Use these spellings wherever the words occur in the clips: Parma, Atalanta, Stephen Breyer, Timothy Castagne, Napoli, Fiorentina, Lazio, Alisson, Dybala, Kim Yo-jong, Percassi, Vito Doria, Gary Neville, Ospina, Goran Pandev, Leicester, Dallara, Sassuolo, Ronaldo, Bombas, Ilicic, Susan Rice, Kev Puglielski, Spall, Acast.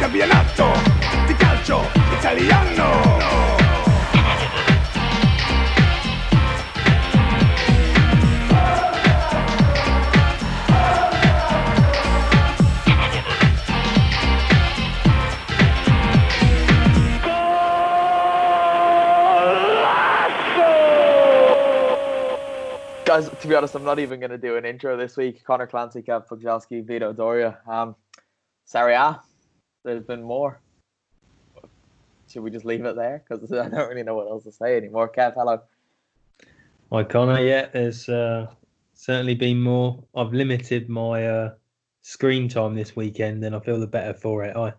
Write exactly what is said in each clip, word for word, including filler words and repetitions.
Campionato di calcio italiano. Guys, to be honest, I'm not even going to do an intro this week. Connor Clancy, Kev Puglielski, Vito Doria. Um, sorry, ah, there's been more. Should we just leave it there? Because I don't really know what else to say anymore. Kev, hello. Hi, Connor. Yeah, there's uh, certainly been more. I've limited my uh, screen time this weekend, and I feel the better for it. I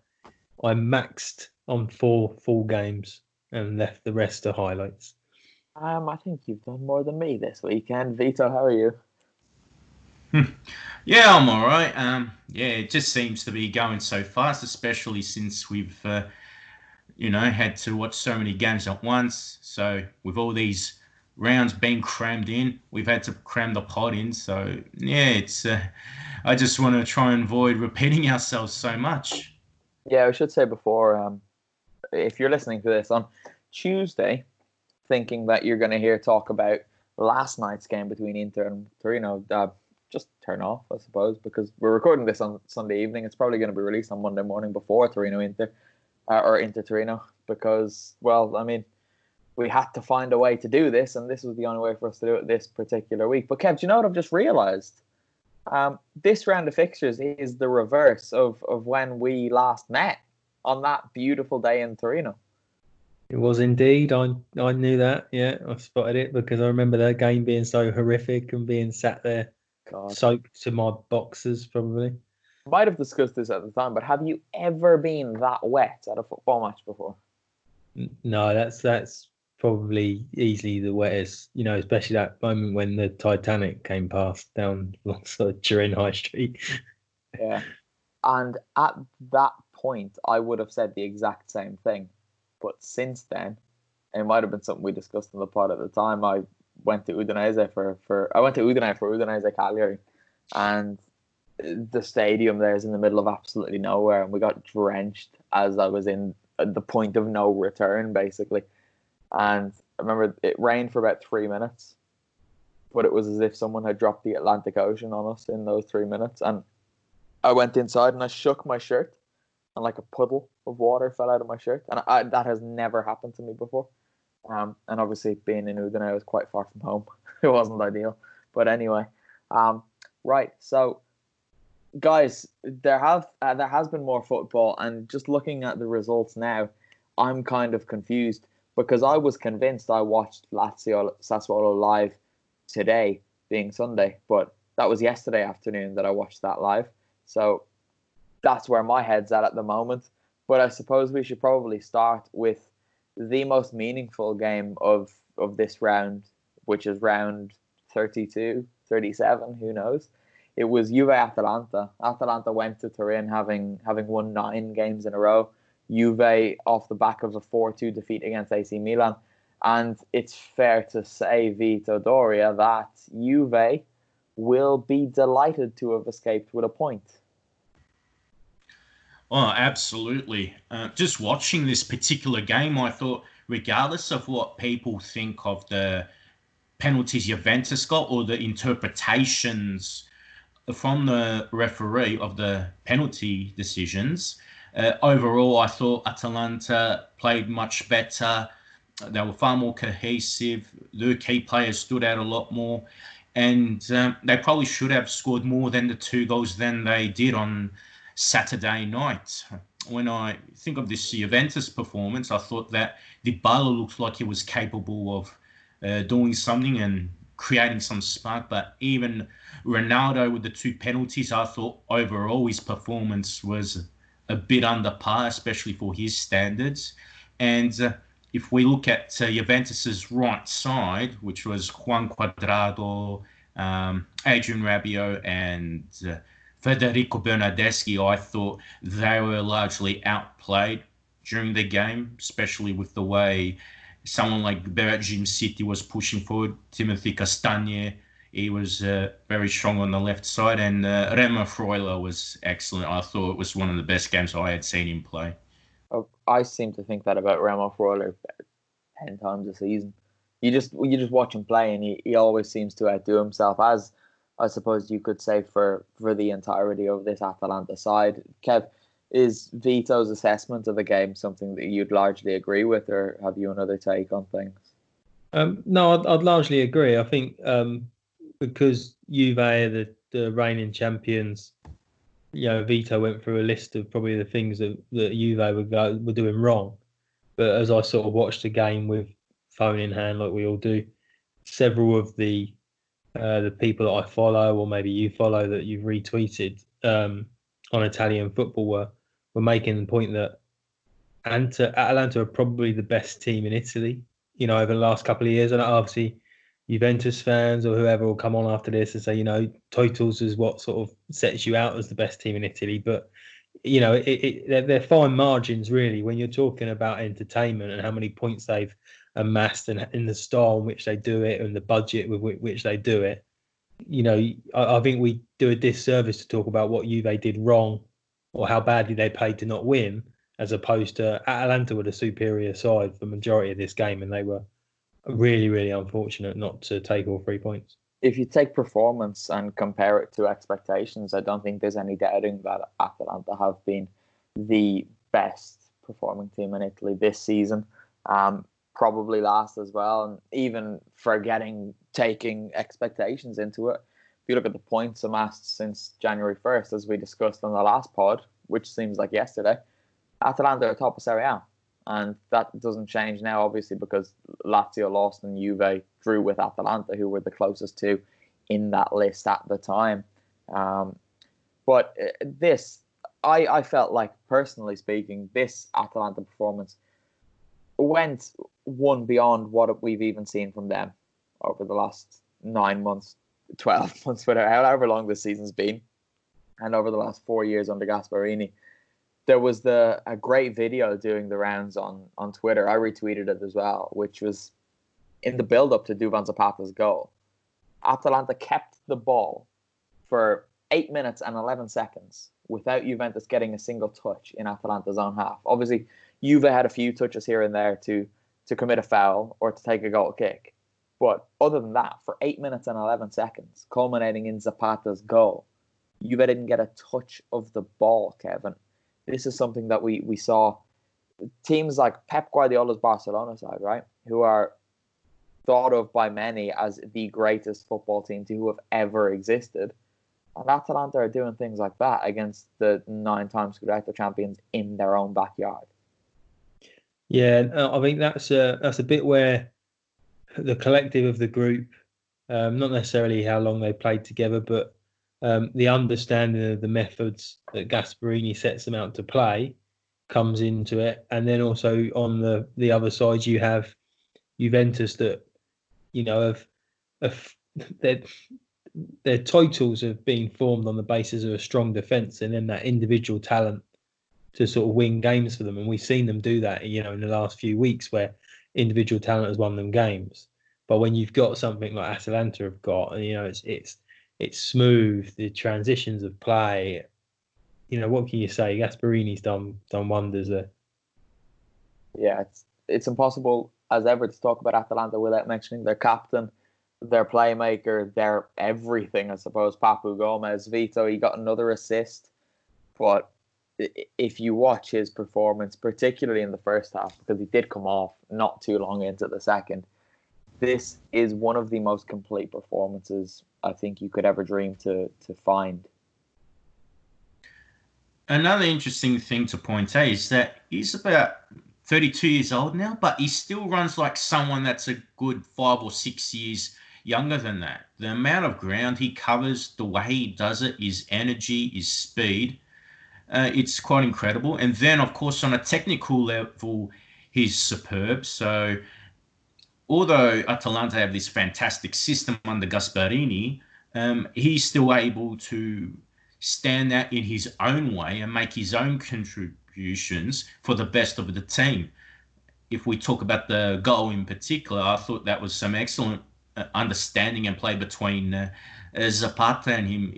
I maxed on four full games and left the rest to highlights. Um, I think you've done more than me this weekend. Vito, how are you? Yeah, I'm all right. Um, yeah, it just seems to be going so fast, especially since we've, uh, you know, had to watch so many games at once. So with all these rounds being crammed in, we've had to cram the pod in. So, yeah, it's. Uh, I just want to try and avoid repeating ourselves so much. Yeah, I should say before, um, if you're listening to this on Tuesday, thinking that you're going to hear talk about last night's game between Inter and Torino, uh, just turn off, I suppose, because we're recording this on Sunday evening. It's probably going to be released on Monday morning before Torino-Inter, uh, or Inter-Torino, because, well, I mean, we had to find a way to do this, and this was the only way for us to do it this particular week. But, Kev, do you know what I've just realised? Um, this round of fixtures is the reverse of, of when we last met on that beautiful day in Torino. It was indeed. I I knew that. Yeah, I spotted it because I remember that game being so horrific and being sat there, God, soaked to my boxers, probably. Might have discussed this at the time, but have you ever been that wet at a football match before? No, that's that's probably easily the wettest. You know, especially that moment when the Titanic came past down alongside Turin High Street. Yeah, and at that point, I would have said the exact same thing. But since then, it might have been something we discussed in the pod at the time. I went to Udinese for, for I went to Udine for Udinese Cagliari, and the stadium there is in the middle of absolutely nowhere, and we got drenched as I was in the point of no return, basically. And I remember it rained for about three minutes, but it was as if someone had dropped the Atlantic Ocean on us in those three minutes. And I went inside and I shook my shirt, and like a puddle of water fell out of my shirt. And I, that has never happened to me before. Um, and obviously, being in Udine, I was quite far from home. It wasn't ideal. But anyway, um, right. So, guys, there have uh, there has been more football. And just looking at the results now, I'm kind of confused because I was convinced I watched Lazio Sassuolo live today, being Sunday. But that was yesterday afternoon that I watched that live. So that's where my head's at at the moment. But I suppose we should probably start with the most meaningful game of, of this round, which is round thirty-two, thirty-seven, who knows? It was Juve Atalanta. Atalanta went to Turin having having won nine games in a row. Juve off the back of a four two defeat against A C Milan. And it's fair to say, Vito Doria, that Juve will be delighted to have escaped with a point. Oh, absolutely. Uh, just watching this particular game, I thought, regardless of what people think of the penalties Juventus got or the interpretations from the referee of the penalty decisions, uh, overall, I thought Atalanta played much better. They were far more cohesive. Their key players stood out a lot more. And um, they probably should have scored more than the two goals than they did on Saturday night. When I think of this Juventus performance, I thought that Dybala looked like he was capable of uh, doing something and creating some spark. But even Ronaldo with the two penalties, I thought overall his performance was a bit under par, especially for his standards. And uh, if we look at uh, Juventus's right side, which was Juan Cuadrado, um, Adrian Rabiot and uh, Federico Bernardeschi, I thought they were largely outplayed during the game, especially with the way someone like Beretjim City was pushing forward. Timothy Castagne, he was uh, very strong on the left side, and uh, Remo Freuler was excellent. I thought it was one of the best games I had seen him play. I seem to think that about Remo Freuler ten times a season. You just you just watch him play, and he, he always seems to outdo himself, as I suppose you could say for, for the entirety of this Atalanta side. Kev, is Vito's assessment of the game something that you'd largely agree with, or have you another take on things? Um, no, I'd, I'd largely agree. I think um, because Juve are the, the reigning champions, you know, Vito went through a list of probably the things that, that Juve were, go, were doing wrong. But as I sort of watched the game with phone in hand, like we all do, several of the uh, the people that I follow, or maybe you follow, that you've retweeted um, on Italian football were, were making the point that Atalanta are probably the best team in Italy, you know, over the last couple of years. And obviously Juventus fans or whoever will come on after this and say, you know, totals is what sort of sets you out as the best team in Italy. But, you know, it, it, they're, they're fine margins, really, when you're talking about entertainment and how many points they've amassed and in the style in which they do it and the budget with which, which they do it. You know, I, I think we do a disservice to talk about what Juve did wrong or how badly they played to not win, as opposed to Atalanta were the superior side for the majority of this game, and they were really, really unfortunate not to take all three points. If you take performance and compare it to expectations, I don't think there's any doubting that Atalanta have been the best performing team in Italy this season, um, probably last as well. And even forgetting taking expectations into it, if you look at the points amassed since January first, as we discussed on the last pod, which seems like yesterday, Atalanta are top of Serie A. And that doesn't change now, obviously, because Lazio lost and Juve drew with Atalanta, who were the closest to in that list at the time. Um, but this, I, I felt like, personally speaking, this Atalanta performance went one beyond what we've even seen from them over the last nine months, twelve months, whatever, however long this season's been, and over the last four years under Gasperini. There was the a great video doing the rounds on, on Twitter. I retweeted it as well, which was in the build-up to Duván Zapata's goal. Atalanta kept the ball for eight minutes and eleven seconds without Juventus getting a single touch in Atalanta's own half. Obviously, Juve had a few touches here and there to, to commit a foul or to take a goal kick. But other than that, for eight minutes and eleven seconds, culminating in Zapata's goal, Juve didn't get a touch of the ball, Kevin. This is something that we, we saw teams like Pep Guardiola's Barcelona side, right, who are thought of by many as the greatest football team to have ever existed. And Atalanta are doing things like that against the nine-time Scudetto champions in their own backyard. Yeah, I think that's a, that's a bit where the collective of the group, um, not necessarily how long they played together, but Um, the understanding of the methods that Gasperini sets them out to play comes into it. And then also on the, the other side, you have Juventus that, you know, have, have their, their totals have been formed on the basis of a strong defence and then that individual talent to sort of win games for them. And we've seen them do that, you know, in the last few weeks where individual talent has won them games. But when you've got something like Atalanta have got, and you know, it's it's it's smooth, the transitions of play. You know, what can you say? Gasperini's done done wonders there. Yeah, it's it's impossible as ever to talk about Atalanta without mentioning their captain, their playmaker, their everything, I suppose. Papu Gomez, Vito, he got another assist. But if you watch his performance, particularly in the first half, because he did come off not too long into the second, this is one of the most complete performances I think you could ever dream to to find. Another interesting thing to point out is that he's about thirty-two years old now, but he still runs like someone that's a good five or six years younger than that. The amount of ground he covers, the way he does it, his energy, his speed, uh, it's quite incredible. And then, of course, on a technical level, he's superb. So although Atalanta have this fantastic system under Gasperini, um, he's still able to stand out in his own way and make his own contributions for the best of the team. If we talk about the goal in particular, I thought that was some excellent uh, understanding and play between uh, uh, Zapata and him.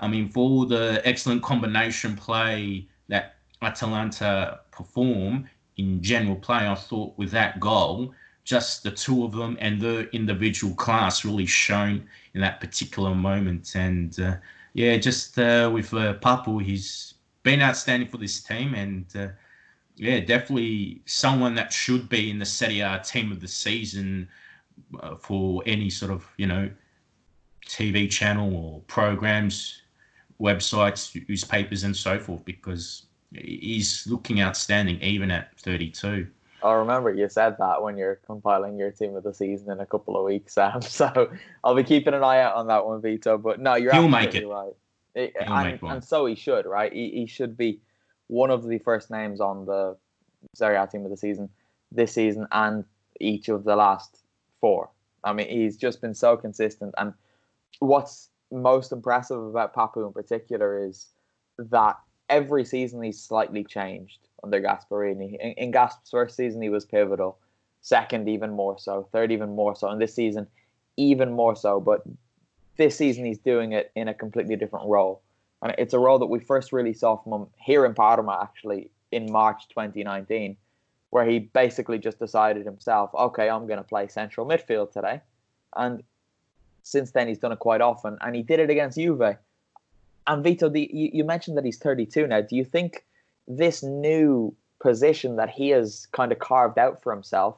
I mean, for all the excellent combination play that Atalanta perform in general play, I thought with that goal, just the two of them and their individual class really shown in that particular moment. And uh, yeah, just uh, with uh, Papu, he's been outstanding for this team, and uh, yeah, definitely someone that should be in the Serie A team of the season uh, for any sort of, you know, T V channel or programs, websites, newspapers and so forth, because he's looking outstanding even at thirty-two. I remember you said that when you're compiling your team of the season in a couple of weeks, Sam. So I'll be keeping an eye out on that one, Vito. But no, you're He'll absolutely make it. right. It, and, and so he should, right? He, he should be one of the first names on the Serie A team of the season this season and each of the last four. I mean, he's just been so consistent. And what's most impressive about Papu in particular is that every season he's slightly changed under Gasperini. In, in Gasp's first season, he was pivotal. Second, even more so. Third, even more so. And this season, even more so. But this season, he's doing it in a completely different role. And it's a role that we first really saw from him here in Parma, actually, in March twenty nineteen, where he basically just decided himself, okay, I'm going to play central midfield today. And since then, he's done it quite often. And he did it against Juve. And Vito, the, you, you mentioned that he's thirty-two now. Do you think this new position that he has kind of carved out for himself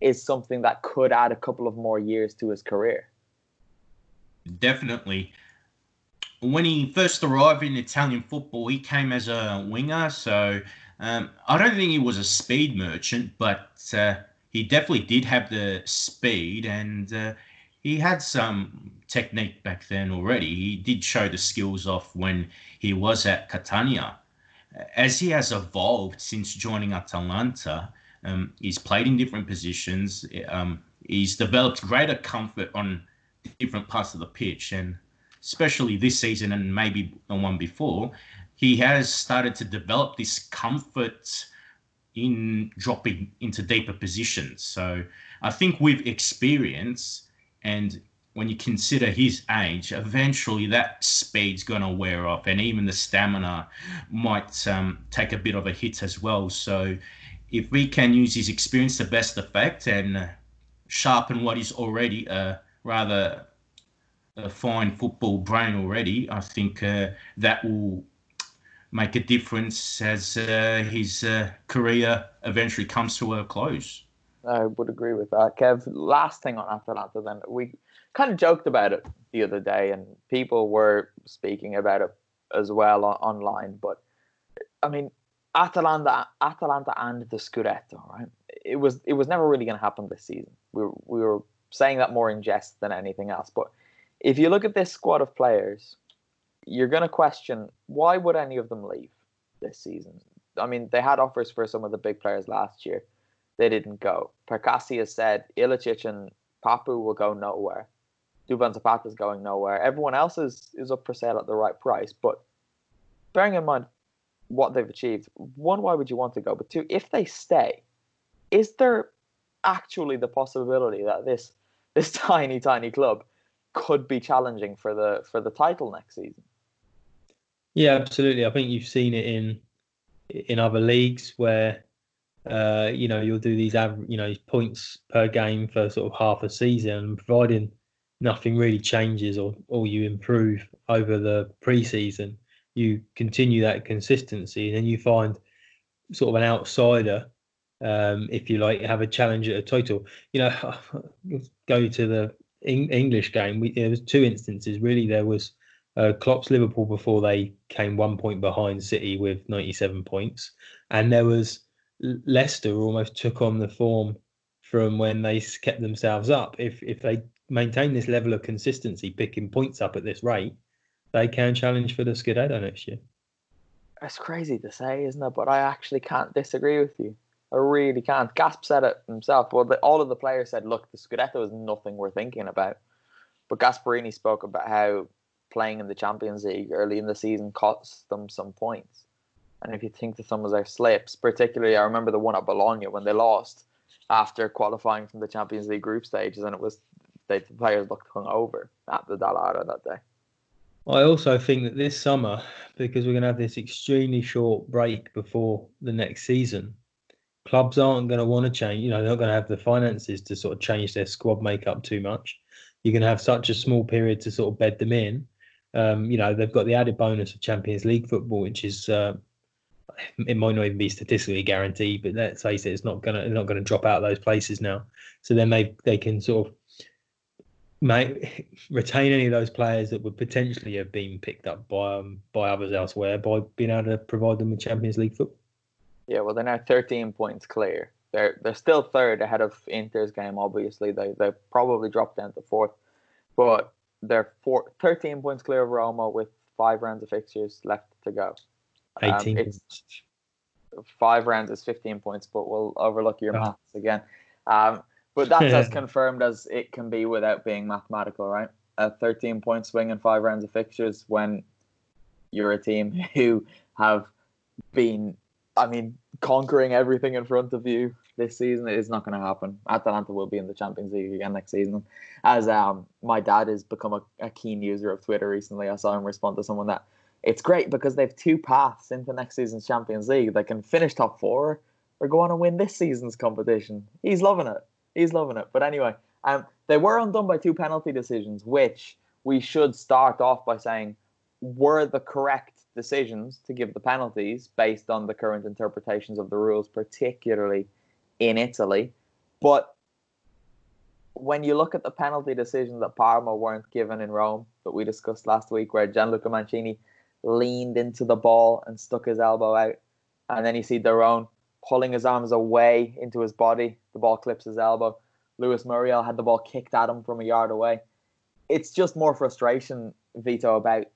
is something that could add a couple of more years to his career? Definitely. When he first arrived in Italian football, he came as a winger. So um, I don't think he was a speed merchant, but uh, he definitely did have the speed, and uh, he had some technique back then already. He did show the skills off when he was at Catania. As he has evolved since joining Atalanta, um, he's played in different positions. Um, he's developed greater comfort on different parts of the pitch, and especially this season and maybe the one before, he has started to develop this comfort in dropping into deeper positions. So I think with experience, and when you consider his age, eventually that speed's going to wear off, and even the stamina might um, take a bit of a hit as well. So if we can use his experience to best effect and sharpen what is already a rather a fine football brain already, I think uh, that will make a difference as uh, his uh, career eventually comes to a close. I would agree with that, Kev. Last thing on Atalanta then, we kind of joked about it the other day and people were speaking about it as well on, online, but I mean, Atalanta Atalanta and the Scudetto, right? It was it was never really going to happen this season. We were, we were saying that more in jest than anything else, but if you look at this squad of players, you're going to question, why would any of them leave this season? I mean, they had offers for some of the big players last year. They didn't go. Percassi has said Ilicic and Papu will go nowhere. Duván Zapata is going nowhere. Everyone else is, is up for sale at the right price. But bearing in mind what they've achieved, one, why would you want to go? But two, if they stay, is there actually the possibility that this this tiny, tiny club could be challenging for the for the title next season. Yeah, absolutely. I think you've seen it in in other leagues where uh, you know you'll do these you know points per game for sort of half a season, and providing nothing really changes or or you improve over the pre-season, you continue that consistency, and then you find sort of an outsider, um, if you like, have a challenge at a total. You know, go to the in- English game. We, there was two instances really. There was. Uh, Klopp's Liverpool before they came one point behind City with ninety-seven points, and there was Leicester almost took on the form from when they kept themselves up. If if they maintain this level of consistency, picking points up at this rate, they can challenge for the Scudetto next year. It's crazy to say, isn't it? But I actually can't disagree with you. I really can't. Gasp said it himself. Well, the, all of the players said, "Look, the Scudetto is nothing we're thinking about." But Gasperini spoke about how playing in the Champions League early in the season cost them some points. And if you think that some of their slips, particularly I remember the one at Bologna when they lost after qualifying from the Champions League group stages, and it was they, the players looked hungover at the Dallara that day. I also think that this summer, because we're going to have this extremely short break before the next season, clubs aren't going to want to change. You know, they're not going to have the finances to sort of change their squad makeup too much. You're going to have such a small period to sort of bed them in. Um, you know, they've got the added bonus of Champions League football, which is uh, it might not even be statistically guaranteed, but let's face it, it's not gonna they're not gonna drop out of those places now. So then they they can sort of make, retain any of those players that would potentially have been picked up by um, by others elsewhere by being able to provide them with Champions League football. Yeah, well, they're now thirteen points clear. They're they're still third ahead of Inter's game. Obviously, they they probably dropped down to fourth, but they're four, thirteen points clear of Roma with five rounds of fixtures left to go. eighteen. Um, five rounds is fifteen points, but we'll overlook your oh. maths again. Um, but that's as confirmed as it can be without being mathematical, right? A thirteen-point swing in five rounds of fixtures when you're a team who have been, I mean, conquering everything in front of you this season, it is not going to happen. Atalanta will be in the Champions League again next season. As um, my dad has become a, a keen user of Twitter recently, I saw him respond to someone that it's great because they have two paths into next season's Champions League. They can finish top four or go on and win this season's competition. He's loving it. He's loving it. But anyway, um, they were undone by two penalty decisions, which we should start off by saying were the correct decisions to give the penalties based on the current interpretations of the rules, particularly in Italy. But when you look at the penalty decision that Parma weren't given in Rome that we discussed last week, where Gianluca Mancini leaned into the ball and stuck his elbow out, and then you see Daron pulling his arms away into his body, the ball clips his elbow. Luis Muriel had the ball kicked at him from a yard away. It's just more frustration, Vito, about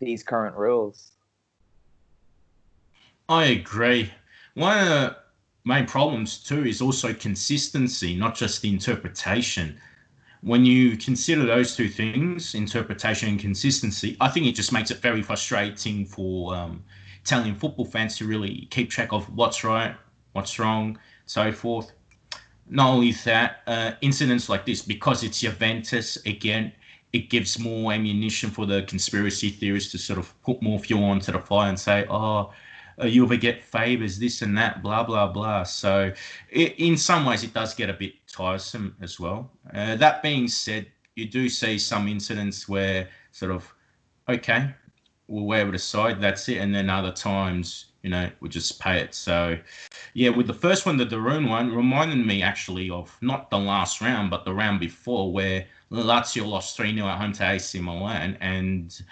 these current rules. I agree. One of the main problems too is also consistency, not just the interpretation. When you consider those two things, interpretation and consistency, I think it just makes it very frustrating for um, Italian football fans to really keep track of what's right, what's wrong, so forth. Not only that, uh, incidents like this, because it's Juventus again, it gives more ammunition for the conspiracy theorists to sort of put more fuel onto the fire and say, oh, you'll get favours, this and that, blah, blah, blah. So it, in some ways, it does get a bit tiresome as well. Uh, that being said, you do see some incidents where sort of, okay, we'll wave it aside, that's it. And then other times, you know, we just pay it. So, yeah, with the first one, the Daron one, reminded me actually of not the last round, but the round before where Lazio lost three nil at home to A C Milan, and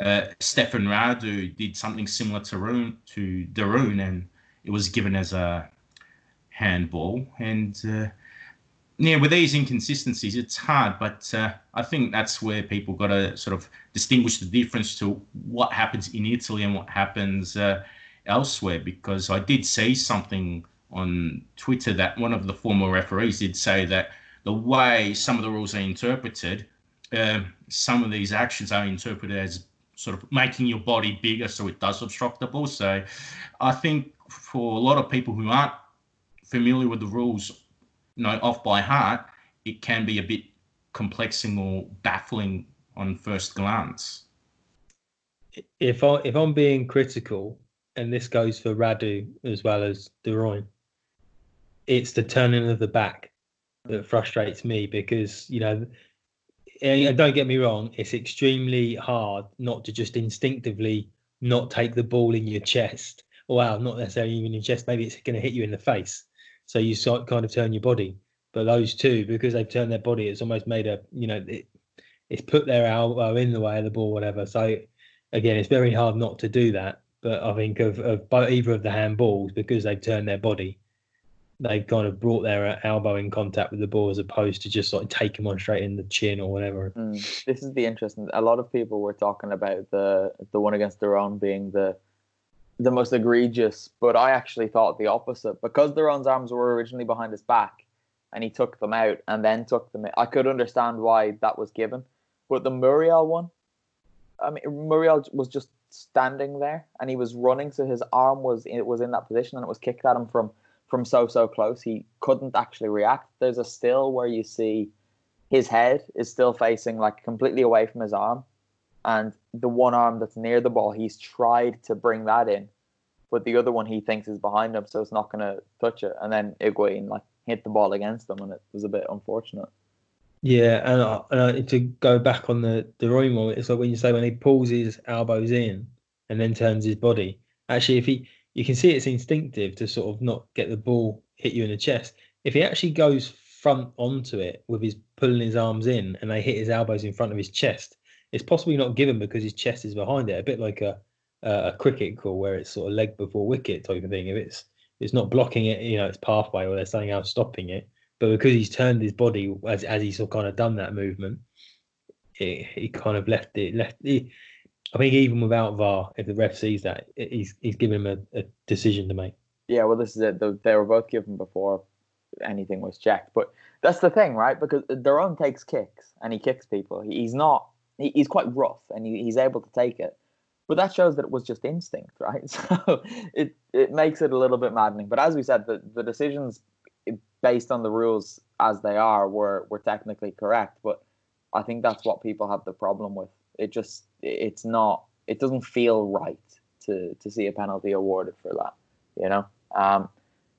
Uh, Stefan Radu did something similar to Roon, to Daron, and it was given as a handball. And uh, yeah, with these inconsistencies, it's hard, but uh, I think that's where people got to sort of distinguish the difference to what happens in Italy and what happens uh, elsewhere, because I did see something on Twitter that one of the former referees did say that the way some of the rules are interpreted, uh, some of these actions are interpreted as sort of making your body bigger so it does obstruct the ball. So I think for a lot of people who aren't familiar with the rules, you know, off by heart, it can be a bit complexing or baffling on first glance. If I if I'm being critical, and this goes for Radu as well as De Bruyne, it's the turning of the back that frustrates me because, you know, and don't get me wrong, it's extremely hard not to just instinctively not take the ball in your chest. Well, not necessarily even in your chest. Maybe it's going to hit you in the face, so you sort kind of turn your body. But those two, because they've turned their body, it's almost made a, you know, it, it's put their elbow in the way of the ball, whatever. So again, it's very hard not to do that. But I think of, of either of the handballs, because they've turned their body, they've kind of brought their elbow in contact with the ball as opposed to just like taking one straight in the chin or whatever. Mm, this is the interesting. A lot of people were talking about the the one against Doron being the the most egregious, but I actually thought the opposite, because Doron's arms were originally behind his back and he took them out and then took them in. I could understand why that was given, but the Muriel one, I mean, Muriel was just standing there and he was running, so his arm was it was in that position and it was kicked at him from. From so, so close, he couldn't actually react. There's a still where you see his head is still facing, like, completely away from his arm. And the one arm that's near the ball, he's tried to bring that in. But the other one he thinks is behind him, so it's not going to touch it. And then Higuain, like, hit the ball against him, and it was a bit unfortunate. Yeah, and uh, uh, to go back on the, the Roy one, it's like when you say when he pulls his elbows in and then turns his body. Actually, if he... you can see it's instinctive to sort of not get the ball hit you in the chest. If he actually goes front onto it with his pulling his arms in and they hit his elbows in front of his chest, it's possibly not given because his chest is behind it. A bit like a a cricket call where it's sort of leg before wicket type of thing. If it's it's not blocking it, you know, it's pathway or there's something else stopping it. But because he's turned his body as as he's kind of done that movement, he he kind of left it left it. I think even without V A R, if the ref sees that, he's he's given him a, a decision to make. Yeah, well, this is it. They were both given before anything was checked. But that's the thing, right? Because Doron takes kicks and he kicks people. He's not. He's quite rough and he, he's able to take it. But that shows that it was just instinct, right? So it it makes it a little bit maddening. But as we said, the, the decisions based on the rules as they are were were technically correct. But I think that's what people have the problem with. It just, it's not, it doesn't feel right to, to see a penalty awarded for that, you know? Um,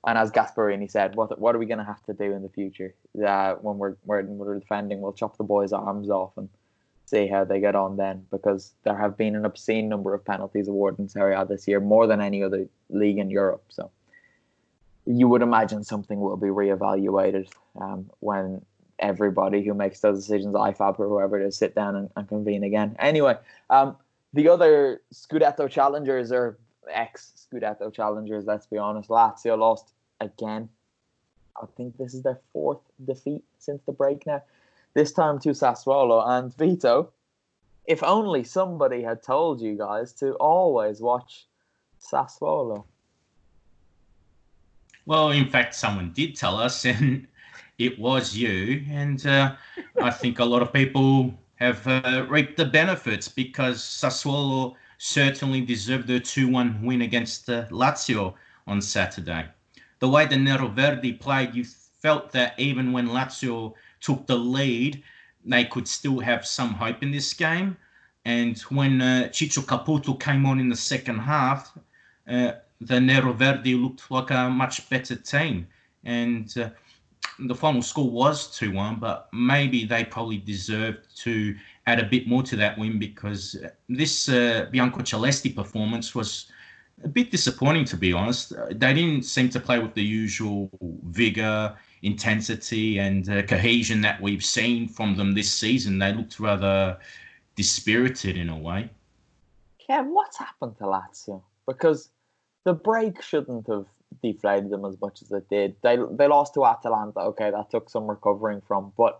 and as Gasperini said, what what are we going to have to do in the future? Uh, when we're, when we're defending, we'll chop the boys' arms off and see how they get on then, because there have been an obscene number of penalties awarded in Serie A this year, more than any other league in Europe. So you would imagine something will be reevaluated um, when... everybody who makes those decisions, I F A B or whoever it is, sit down and, and convene again. Anyway, um, the other Scudetto challengers, or ex-Scudetto challengers, let's be honest, Lazio lost again. I think this is their fourth defeat since the break now. This time to Sassuolo. And Vito, if only somebody had told you guys to always watch Sassuolo. Well, in fact, someone did tell us, and it was you, and uh, I think a lot of people have uh, reaped the benefits, because Sassuolo certainly deserved a two one win against uh, Lazio on Saturday. The way the Neroverdi played, you felt that even when Lazio took the lead, they could still have some hope in this game. And when uh, Ciccio Caputo came on in the second half, uh, the Neroverdi looked like a much better team. And... Uh, the final score was two one, but maybe they probably deserved to add a bit more to that win, because this uh, Biancocelesti performance was a bit disappointing, to be honest. They didn't seem to play with the usual vigour, intensity and uh, cohesion that we've seen from them this season. They looked rather dispirited in a way. Kev, what's happened to Lazio? Because the break shouldn't have deflated them as much as it did. They they lost to Atalanta. Okay, that took some recovering from. But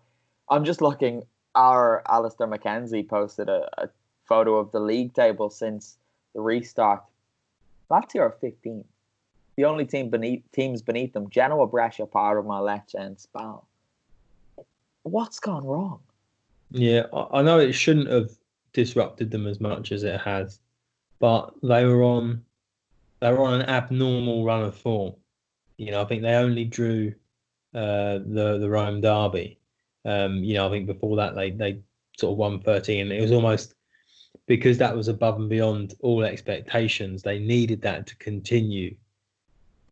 I'm just looking. Our Alistair McKenzie posted a, a photo of the league table since the restart. Lazio are fifteenth. The only team beneath teams beneath them: Genoa, Brescia, Parma, Lecce, and Spall. What's gone wrong? Yeah, I know it shouldn't have disrupted them as much as it has, but they were on. They were on an abnormal run of form. You know, I think they only drew uh, the the Rome derby. Um, you know, I think before that they they sort of won thirteen, and it was almost because that was above and beyond all expectations. They needed that to continue,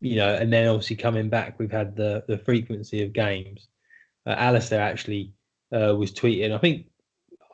you know. And then obviously coming back, we've had the the frequency of games. Uh, Alistair actually uh, was tweeting, I think,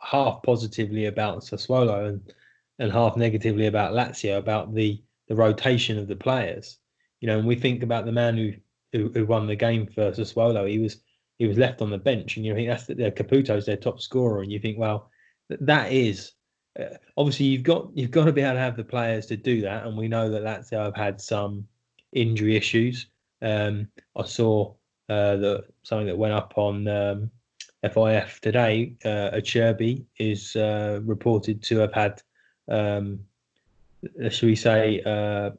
half positively about Sassuolo and and half negatively about Lazio, about the the rotation of the players. You know, and we think about the man who who, who won the game for Sassuolo. He was he was left on the bench, and you think that's the, the Caputo's their top scorer, and you think, well, that is uh, obviously you've got you've got to be able to have the players to do that, and we know that Lazio have had some injury issues. Um, I saw uh, the something that went up on um, F I F today. Uh, Acerbi is uh, reported to have had. Um, should we say uh,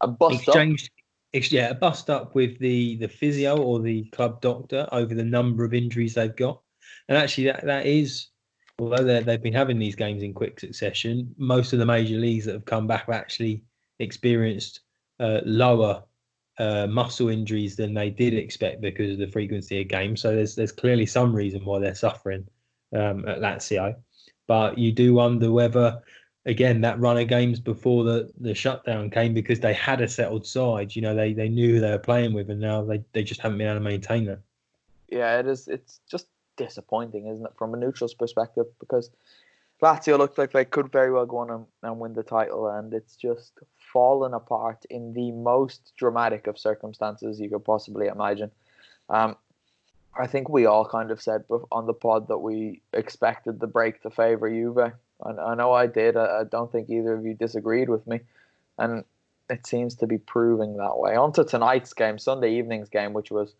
a bust exchanged, up? Ex, yeah, a bust up with the, the physio or the club doctor over the number of injuries they've got, and actually that that is, although they've been having these games in quick succession, most of the major leagues that have come back have actually experienced uh, lower uh, muscle injuries than they did expect because of the frequency of games. So there's there's clearly some reason why they're suffering um, at Lazio, but you do wonder whether. Again, that run of games before the, the shutdown came because they had a settled side. You know, they, they knew who they were playing with, and now they, they just haven't been able to maintain that. Yeah, it is. It's just disappointing, isn't it, from a neutral's perspective? Because Lazio looked like they could very well go on and, and win the title, and it's just fallen apart in the most dramatic of circumstances you could possibly imagine. Um, I think we all kind of said on the pod that we expected the break to favour Juve. I know I did. I don't think either of you disagreed with me. And it seems to be proving that way. On to tonight's game, Sunday evening's game, which was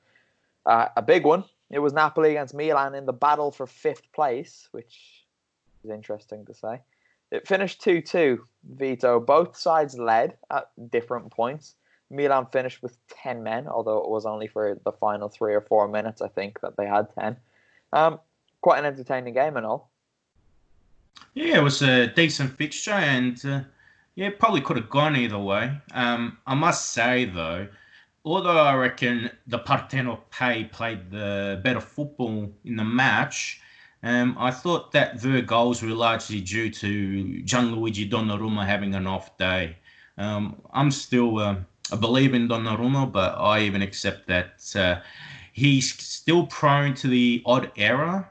uh, a big one. It was Napoli against Milan in the battle for fifth place, which is interesting to say. It finished two two, Vito. Both sides led at different points. Milan finished with ten men, although it was only for the final three or four minutes, I think, that they had ten. Um, quite an entertaining game and all. Yeah, it was a decent fixture, and uh, yeah, probably could have gone either way. Um, I must say, though, although I reckon the Partenope played the better football in the match, um, I thought that their goals were largely due to Gianluigi Donnarumma having an off day. Um, I'm still uh, a believer in Donnarumma, but I even accept that uh, he's still prone to the odd error.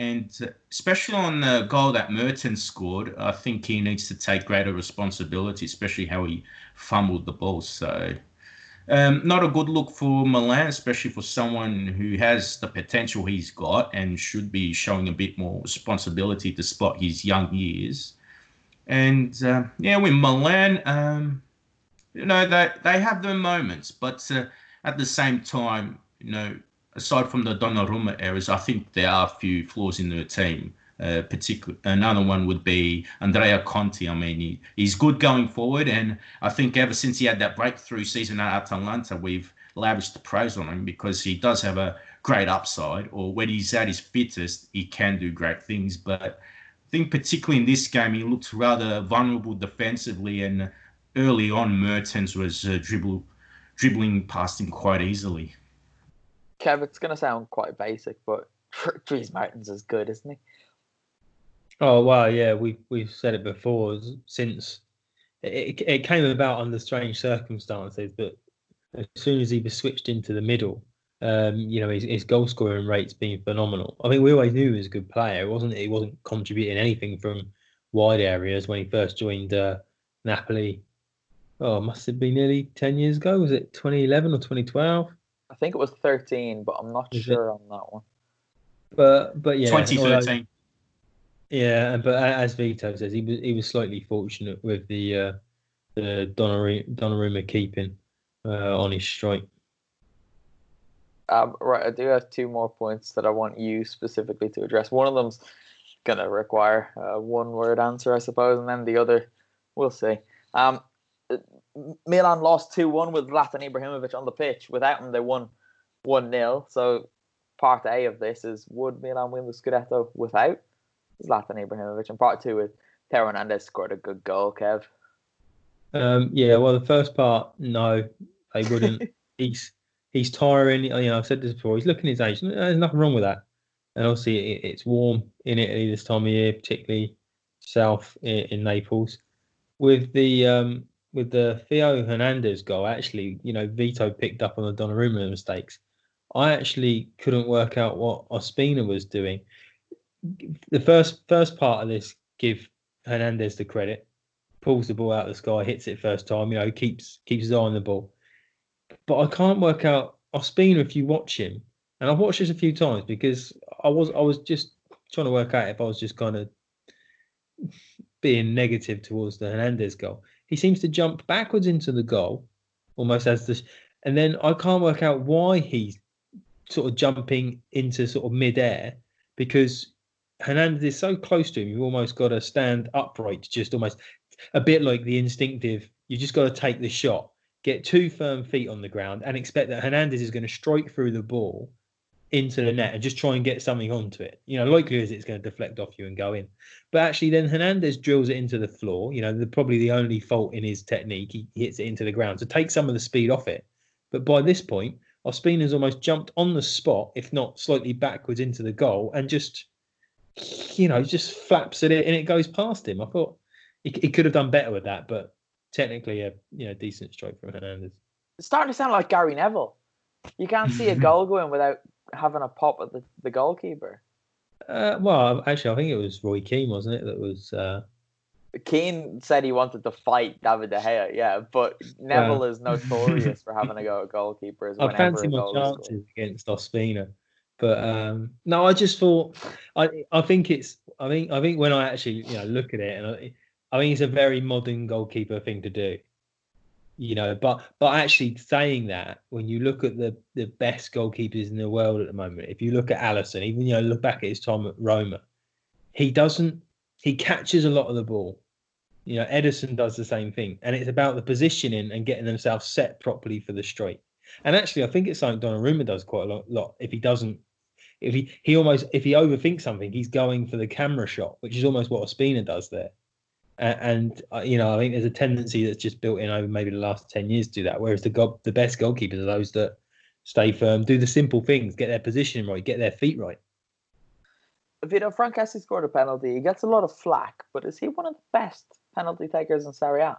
And especially on the goal that Mertens scored, I think he needs to take greater responsibility, especially how he fumbled the ball. So um, not a good look for Milan, especially for someone who has the potential he's got and should be showing a bit more responsibility despite his young years. And, uh, yeah, with Milan, um, you know, they, they have their moments. But uh, at the same time, you know, aside from the Donnarumma errors, I think there are a few flaws in their team. Uh, particular, another one would be Andrea Conti. I mean, he, he's good going forward, and I think ever since he had that breakthrough season at Atalanta, we've lavished praise on him because he does have a great upside, or when he's at his fittest, he can do great things. But I think particularly in this game, he looked rather vulnerable defensively, and early on, Mertens was uh, dribble, dribbling past him quite easily. Kev, it's going to sound quite basic, but Dries Mertens is good, isn't he? Oh, well, yeah, we, we've said it before. Since it, it came about under strange circumstances, but as soon as he was switched into the middle, um, you know, his, his goal scoring rate's been phenomenal. I mean, we always knew he was a good player. It wasn't, he wasn't contributing anything from wide areas when he first joined uh, Napoli. Oh, must have been nearly ten years ago. Was it twenty eleven or twenty twelve? I think it was thirteen, but I'm not sure on that one. But but yeah, twenty thirteen. Yeah, but as Vito says, he was he was slightly fortunate with the uh, the Donnarumma, Donnarumma keeping uh, on his strike. Um, right, I do have two more points that I want you specifically to address. One of them's gonna require a one-word answer, I suppose, and then the other, we'll see. Um. Milan lost two one with Vlatan Ibrahimović on the pitch. Without him, they won one nil. So part A of this is, would Milan win the Scudetto without Zlatan Ibrahimović? And part two is, Terran Hernandez scored a good goal, Kev. Um, yeah, well, the first part, no, they wouldn't. he, he's tiring. You know, I've said this before. He's looking his age. There's nothing wrong with that. And obviously, it, it's warm in Italy this time of year, particularly south in, in Naples. With the um, with the Theo Hernandez goal, actually, you know, Vito picked up on the Donnarumma mistakes. I actually couldn't work out what Ospina was doing. The first first part of this, give Hernandez the credit. Pulls the ball out of the sky, hits it first time. You know, keeps keeps his eye on the ball. But I can't work out Ospina if you watch him. And I've watched this a few times because I was I was just trying to work out if I was just kind of being negative towards the Hernandez goal. He seems to jump backwards into the goal, almost as the, and then I can't work out why he's sort of jumping into sort of midair, because Hernandez is so close to him. You've almost got to stand upright, just almost a bit like the instinctive. You just got to take the shot, get two firm feet on the ground, and expect that Hernandez is going to strike through the ball into the net and just try and get something onto it. You know, likely is it's going to deflect off you and go in. But actually then Hernandez drills it into the floor. You know, the, probably the only fault in his technique, he hits it into the ground to take some of the speed off it. But by this point, Ospina's almost jumped on the spot, if not slightly backwards into the goal, and just, you know, just flaps at it and it goes past him. I thought he, he could have done better with that, but technically a you know decent strike from Hernandez. It's starting to sound like Gary Neville. You can't see a goal going without having a pop at the, the goalkeeper. Uh, well, actually, I think it was Roy Keane, wasn't it? That was uh... Keane said he wanted to fight David De Gea. Yeah, but Neville well... is notorious for having a go at goalkeepers. I fancy my chances against Ospina, but um, no, I just thought I I think it's I think I think when I actually you know look at it and I. I mean, it's a very modern goalkeeper thing to do, you know, but but actually saying that, when you look at the, the best goalkeepers in the world at the moment, if you look at Alisson, even, you know, look back at his time at Roma, he doesn't, he catches a lot of the ball. You know, Ederson does the same thing. And it's about the positioning and getting themselves set properly for the strike. And actually, I think it's something Donnarumma does quite a lot. lot. If he doesn't, if he, he almost, if he overthinks something, he's going for the camera shot, which is almost what Ospina does there. And, uh, you know, I think there's a tendency that's just built in over maybe the last ten years to do that, whereas the go- the best goalkeepers are those that stay firm, do the simple things, get their position right, get their feet right. Vito, Frankesi scored a penalty. He gets a lot of flack, but is he one of the best penalty takers in Serie A?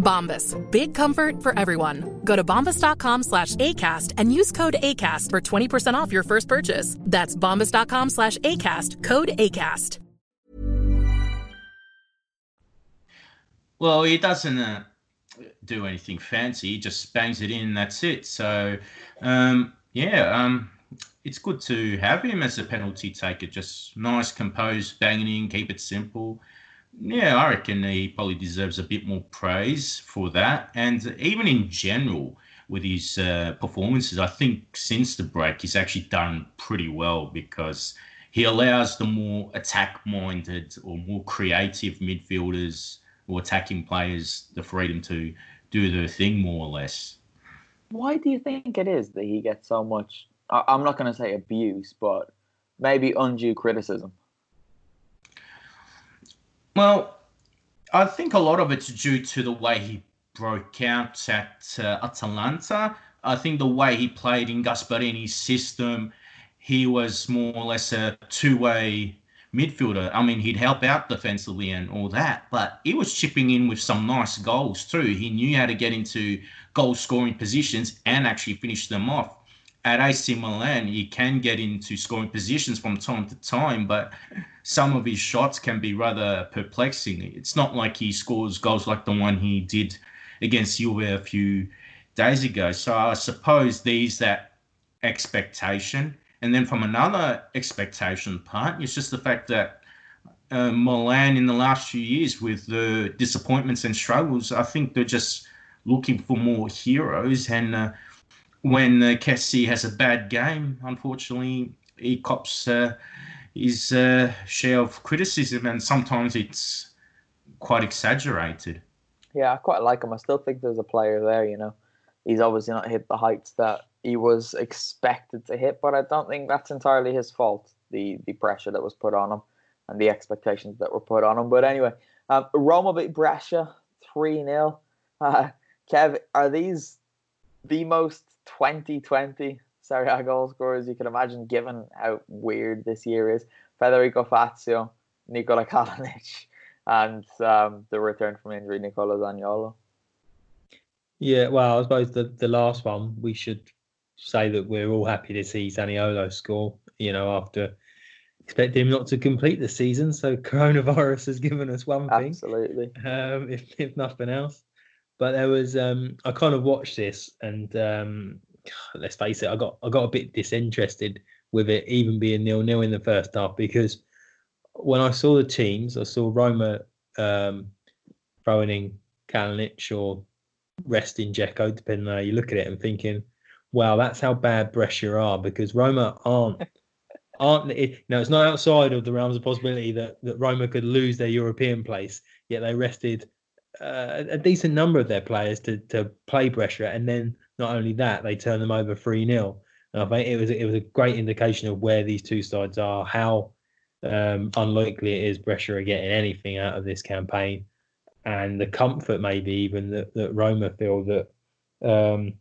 Bombas. Big comfort for everyone. Go to bombas.com slash ACAST and use code ACAST for twenty percent off your first purchase. That's bombas.com slash ACAST. Code ACAST. Well, he doesn't uh, do anything fancy. He just bangs it in and that's it. So, um, yeah, um, it's good to have him as a penalty taker. Just nice, composed, banging in, keep it simple. Yeah, I reckon he probably deserves a bit more praise for that. And even in general, with his uh, performances, I think since the break, he's actually done pretty well because he allows the more attack-minded or more creative midfielders or attacking players the freedom to do their thing more or less. Why do you think it is that he gets so much, I- I'm not going to say abuse, but maybe undue criticism? Well, I think a lot of it's due to the way he broke out at uh, Atalanta. I think the way he played in Gasperini's system, he was more or less a two-way midfielder. I mean, he'd help out defensively and all that, but he was chipping in with some nice goals too. He knew how to get into goal-scoring positions and actually finish them off. At A C Milan, he can get into scoring positions from time to time, but some of his shots can be rather perplexing. It's not like he scores goals like the one he did against Juve a few days ago. So I suppose there's that expectation. And then from another expectation part, it's just the fact that uh, Milan in the last few years with the disappointments and struggles, I think they're just looking for more heroes. And uh, when uh, Kessie has a bad game, unfortunately, he cops uh, his uh, share of criticism, and sometimes it's quite exaggerated. Yeah, I quite like him. I still think there's a player there, you know. He's obviously not hit the heights that he was expected to hit, but I don't think that's entirely his fault, the the pressure that was put on him and the expectations that were put on him. But anyway, um, Roma beat Brescia three nil. Uh, Kev, are these the most twenty twenty Serie A goal scorers you can imagine, given how weird this year is? Federico Fazio, Nikola Kalinic, and um, the return from injury, Nicola Zaniolo. Yeah, well, I suppose the, the last one, we should say that we're all happy to see Zaniolo score, you know, after expecting him not to complete the season. So coronavirus has given us one thing. Absolutely. Um, if, if nothing else. But there was, um, I kind of watched this and um, let's face it, I got I got a bit disinterested with it even being nil-nil in the first half, because when I saw the teams, I saw Roma um, throwing in Kalinic or resting Dzeko, depending on how you look at it, and thinking, wow, that's how bad Brescia are, because Roma aren't, aren't you know, it's not outside of the realms of possibility that, that Roma could lose their European place, yet they rested Uh, a decent number of their players to to play Brescia, and then not only that, they turn them over three nil. And I think it was it was a great indication of where these two sides are, how um, unlikely it is Brescia are getting anything out of this campaign, and the comfort maybe even that, that Roma feel that. Um,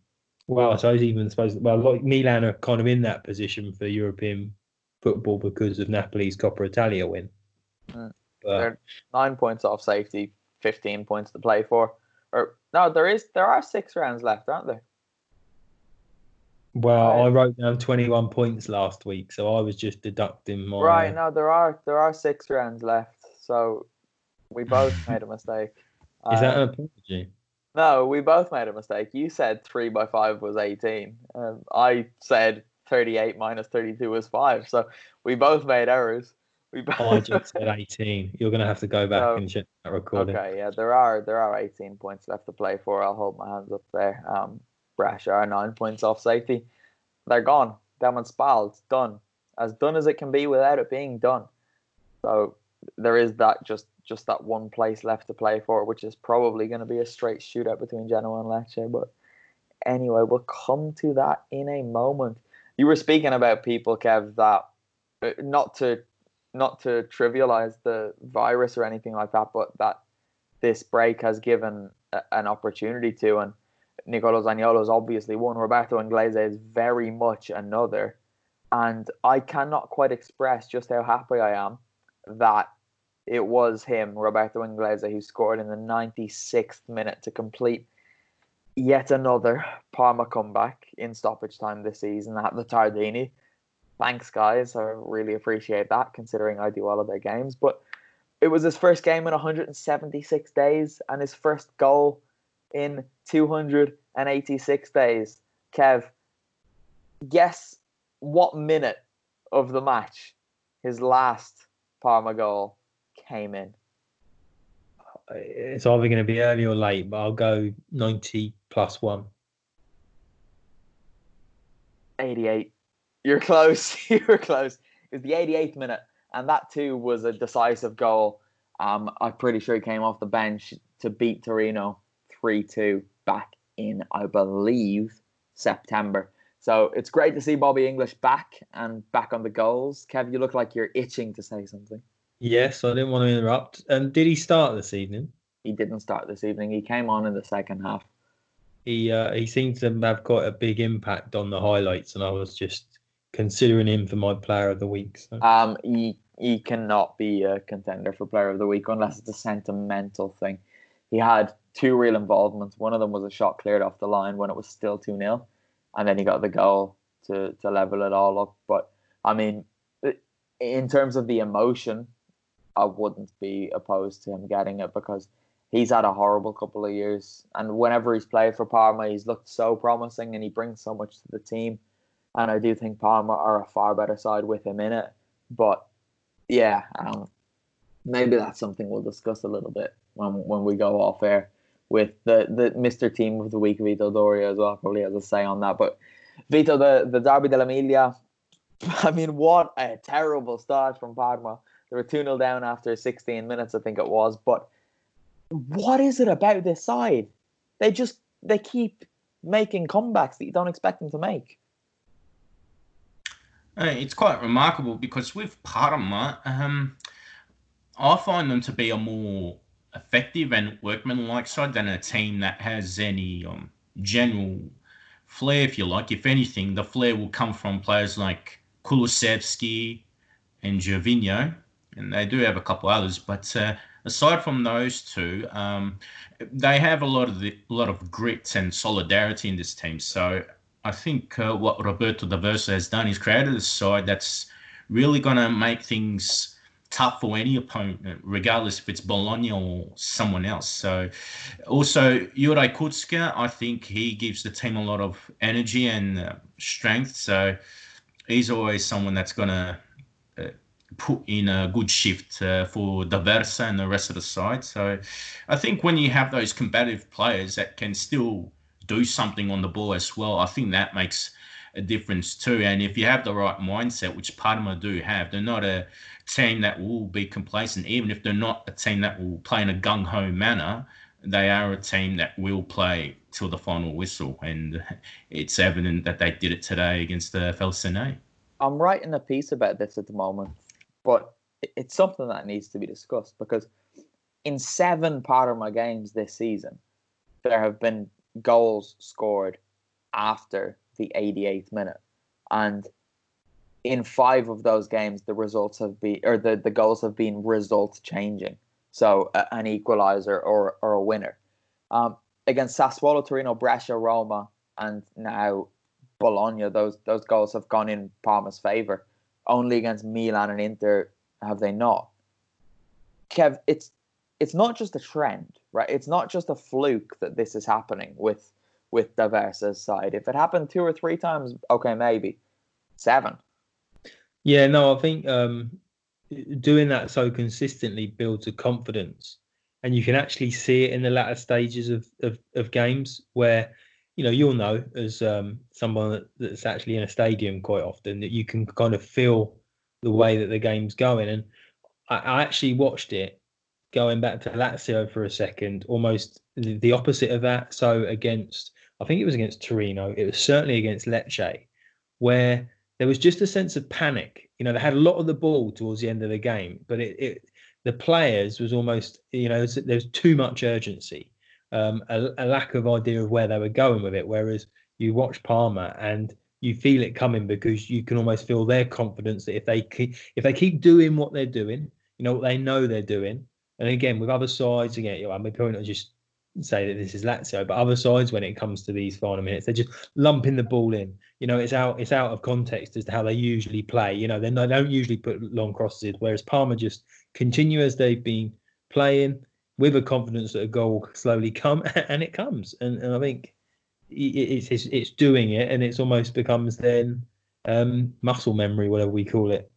well, I suppose even suppose well, like Milan are kind of in that position for European football because of Napoli's Coppa Italia win. Mm. But they're nine points off safety. fifteen points to play for. Or no, there is there are six rounds left, aren't there? Well, right. I wrote down twenty-one points last week, so I was just deducting more. Right, no, there are there are six rounds left, so we both made a mistake. Is um, that an apology? No, we both made a mistake. You said three by five was eighteen. Um, I said thirty-eight minus thirty-two was five. So we both made errors. We both... oh, I just said eighteen. You're going to have to go back so, and check that recording. Okay, yeah, there are there are eighteen points left to play for. I'll hold my hands up there. Um, Brescia are nine points off safety. They're gone. Them and Spall, it's done. As done as it can be without it being done. So there is that just, just that one place left to play for, which is probably going to be a straight shootout between Genoa and Lecce. But anyway, we'll come to that in a moment. You were speaking about people, Kev, that not to... not to trivialize the virus or anything like that, but that this break has given a, an opportunity to, and Nicola Zaniolo is obviously one, Roberto Inglese is very much another, and I cannot quite express just how happy I am that it was him, Roberto Inglese, who scored in the ninety-sixth minute to complete yet another Parma comeback in stoppage time this season at the Tardini. Thanks, guys. I really appreciate that, considering I do all of their games. But it was his first game in one hundred seventy-six days and his first goal in two hundred eighty-six days. Kev, guess what minute of the match his last Parma goal came in? It's either going to be early or late, but I'll go ninety plus one. eighty-eight. You're close, you're close. It was the eighty-eighth minute, and that too was a decisive goal. Um, I'm pretty sure he came off the bench to beat Torino three two back in, I believe, September. So it's great to see Bobby English back and back on the goals. Kev, you look like you're itching to say something. Yes, I didn't want to interrupt. Um, did he start this evening? He didn't start this evening. He came on in the second half. He uh, he seemed to have quite a big impact on the highlights, and I was just considering him for my player of the week. So. Um, he he cannot be a contender for player of the week unless it's a sentimental thing. He had two real involvements. One of them was a shot cleared off the line when it was still two nil, and then he got the goal to to level it all up. But I mean, in terms of the emotion, I wouldn't be opposed to him getting it, because he's had a horrible couple of years, and whenever he's played for Parma, he's looked so promising and he brings so much to the team. And I do think Parma are a far better side with him in it. But yeah, um, maybe that's something we'll discuss a little bit when when we go off air with the, the Mister Team of the Week, Vito Doria, as well. Probably has a say on that. But Vito, the, the Derby della Miglia, I mean, what a terrible start from Parma. They were two nil down after sixteen minutes, I think it was. But what is it about this side? They just they keep making comebacks that you don't expect them to make. It's quite remarkable, because with Parma, um, I find them to be a more effective and workmanlike side than a team that has any um, general flair, if you like. If anything, the flair will come from players like Kulusevski and Gervinho, and they do have a couple others, but. Uh, Aside from those two, um, they have a lot of the, a lot of grit and solidarity in this team. So I think uh, what Roberto D'Aversa has done is created a side that's really going to make things tough for any opponent, regardless if it's Bologna or someone else. So also, Juraj Kucka, I think he gives the team a lot of energy and uh, strength. So he's always someone that's going to uh, put in a good shift uh, for D'Aversa and the rest of the side. So I think when you have those combative players that can still do something on the ball as well, I think that makes a difference too. And if you have the right mindset, which Parma do have, they're not a team that will be complacent, even if they're not a team that will play in a gung-ho manner. They are a team that will play till the final whistle, and it's evident that they did it today against the Felsinei. I'm writing a piece about this at the moment, but it's something that needs to be discussed, because in seven Parma games this season, there have been goals scored after the eighty-eighth minute. And in five of those games, the results have been, or the, the goals have been result changing. So a, an equaliser or, or a winner. Um, against Sassuolo, Torino, Brescia, Roma, and now Bologna, those, those goals have gone in Parma's favour. Only against Milan and Inter have they not. Kev, it's it's not just a trend, right? It's not just a fluke that this is happening with with D'Aversa's side. If it happened two or three times, okay, maybe seven. Yeah, no, I think um, doing that so consistently builds a confidence, and you can actually see it in the latter stages of of, of games where. You know, you'll know as um, someone that's actually in a stadium quite often that you can kind of feel the way that the game's going. And I, I actually watched it going back to Lazio for a second, almost the opposite of that. So against, I think it was against Torino. It was certainly against Lecce, where there was just a sense of panic. You know, they had a lot of the ball towards the end of the game, but it, it the players was almost, you know, there's too much urgency. Um, a, a lack of idea of where they were going with it, whereas you watch Parma and you feel it coming, because you can almost feel their confidence that if they keep, if they keep doing what they're doing, you know, what they know they're doing. And again, with other sides, again, you know, I'm probably not just say that this is Lazio, but other sides when it comes to these final minutes, they're just lumping the ball in. You know, it's out it's out of context as to how they usually play. You know, they don't usually put long crosses, whereas Parma just continue as they've been playing, with a confidence that a goal will slowly come, and it comes. And, and I think it's, it's it's doing it, and it's almost becomes then um, muscle memory, whatever we call it.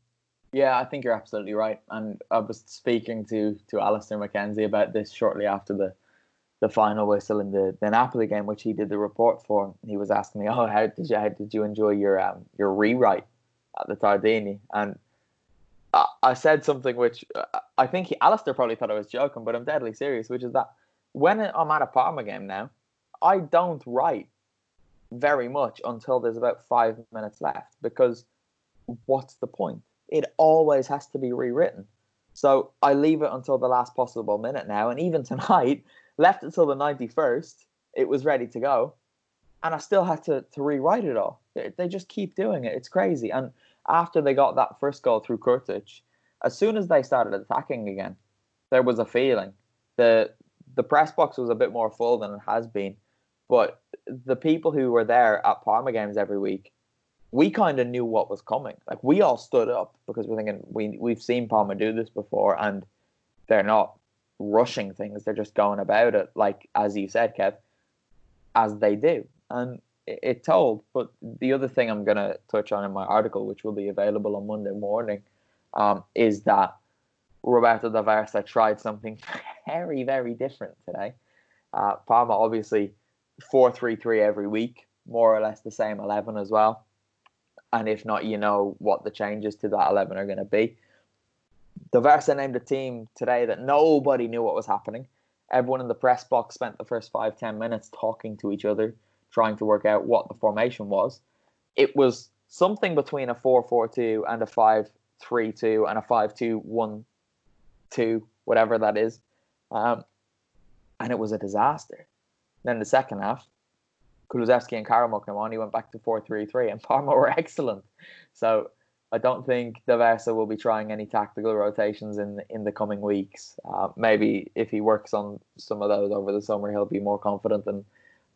Yeah, I think you're absolutely right. And I was speaking to to Alistair McKenzie about this shortly after the, the final whistle in the, the Napoli game, which he did the report for. He was asking me, oh, how did you, how did you enjoy your um, your rewrite at the Tardini? And I said something which I think he, Alistair probably thought I was joking, but I'm deadly serious, which is that when I'm at a Parma game now, I don't write very much until there's about five minutes left, because what's the point? It always has to be rewritten. So I leave it until the last possible minute now. And even tonight, left until the ninety-first, it was ready to go. And I still had to, to rewrite it all. They just keep doing it. It's crazy. And after they got that first goal through Kurtic, as soon as they started attacking again, there was a feeling. The the press box was a bit more full than it has been. But the people who were there at Parma games every week, we kind of knew what was coming. Like, we all stood up because we're thinking, we, we've seen Parma do this before, and they're not rushing things. They're just going about it, like, as you said, Kev, as they do. And it, it told. But the other thing I'm going to touch on in my article, which will be available on Monday morning, um, is that Roberto D'Aversa tried something very, very different today. Uh, Parma, obviously, four three three every week, more or less the same eleven as well. And if not, you know what the changes to that eleven are going to be. D'Aversa named a team today that nobody knew what was happening. Everyone in the press box spent the first five, ten minutes talking to each other, trying to work out what the formation was. It was something between a four four two and a five three two and a five two one two, whatever that is. Um, and it was a disaster. Then the second half, Kulusevski and Karamok Namani went back to four three three, and Parma were excellent. So I don't think D'Aversa will be trying any tactical rotations in the, in the coming weeks. Uh, maybe if he works on some of those over the summer, he'll be more confident, and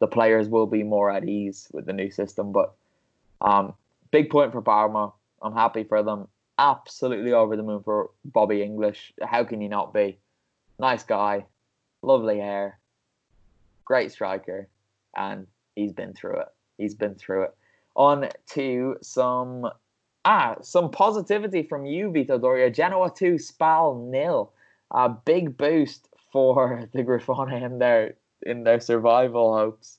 the players will be more at ease with the new system. But um, big point for Parma. I'm happy for them. Absolutely over the moon for Bobby English. How can you not be? Nice guy, lovely hair, great striker, and he's been through it. He's been through it. On to some ah some positivity from you, Vito Doria. Genoa two, Spall nil. A big boost for the Grifone in their in their survival hopes.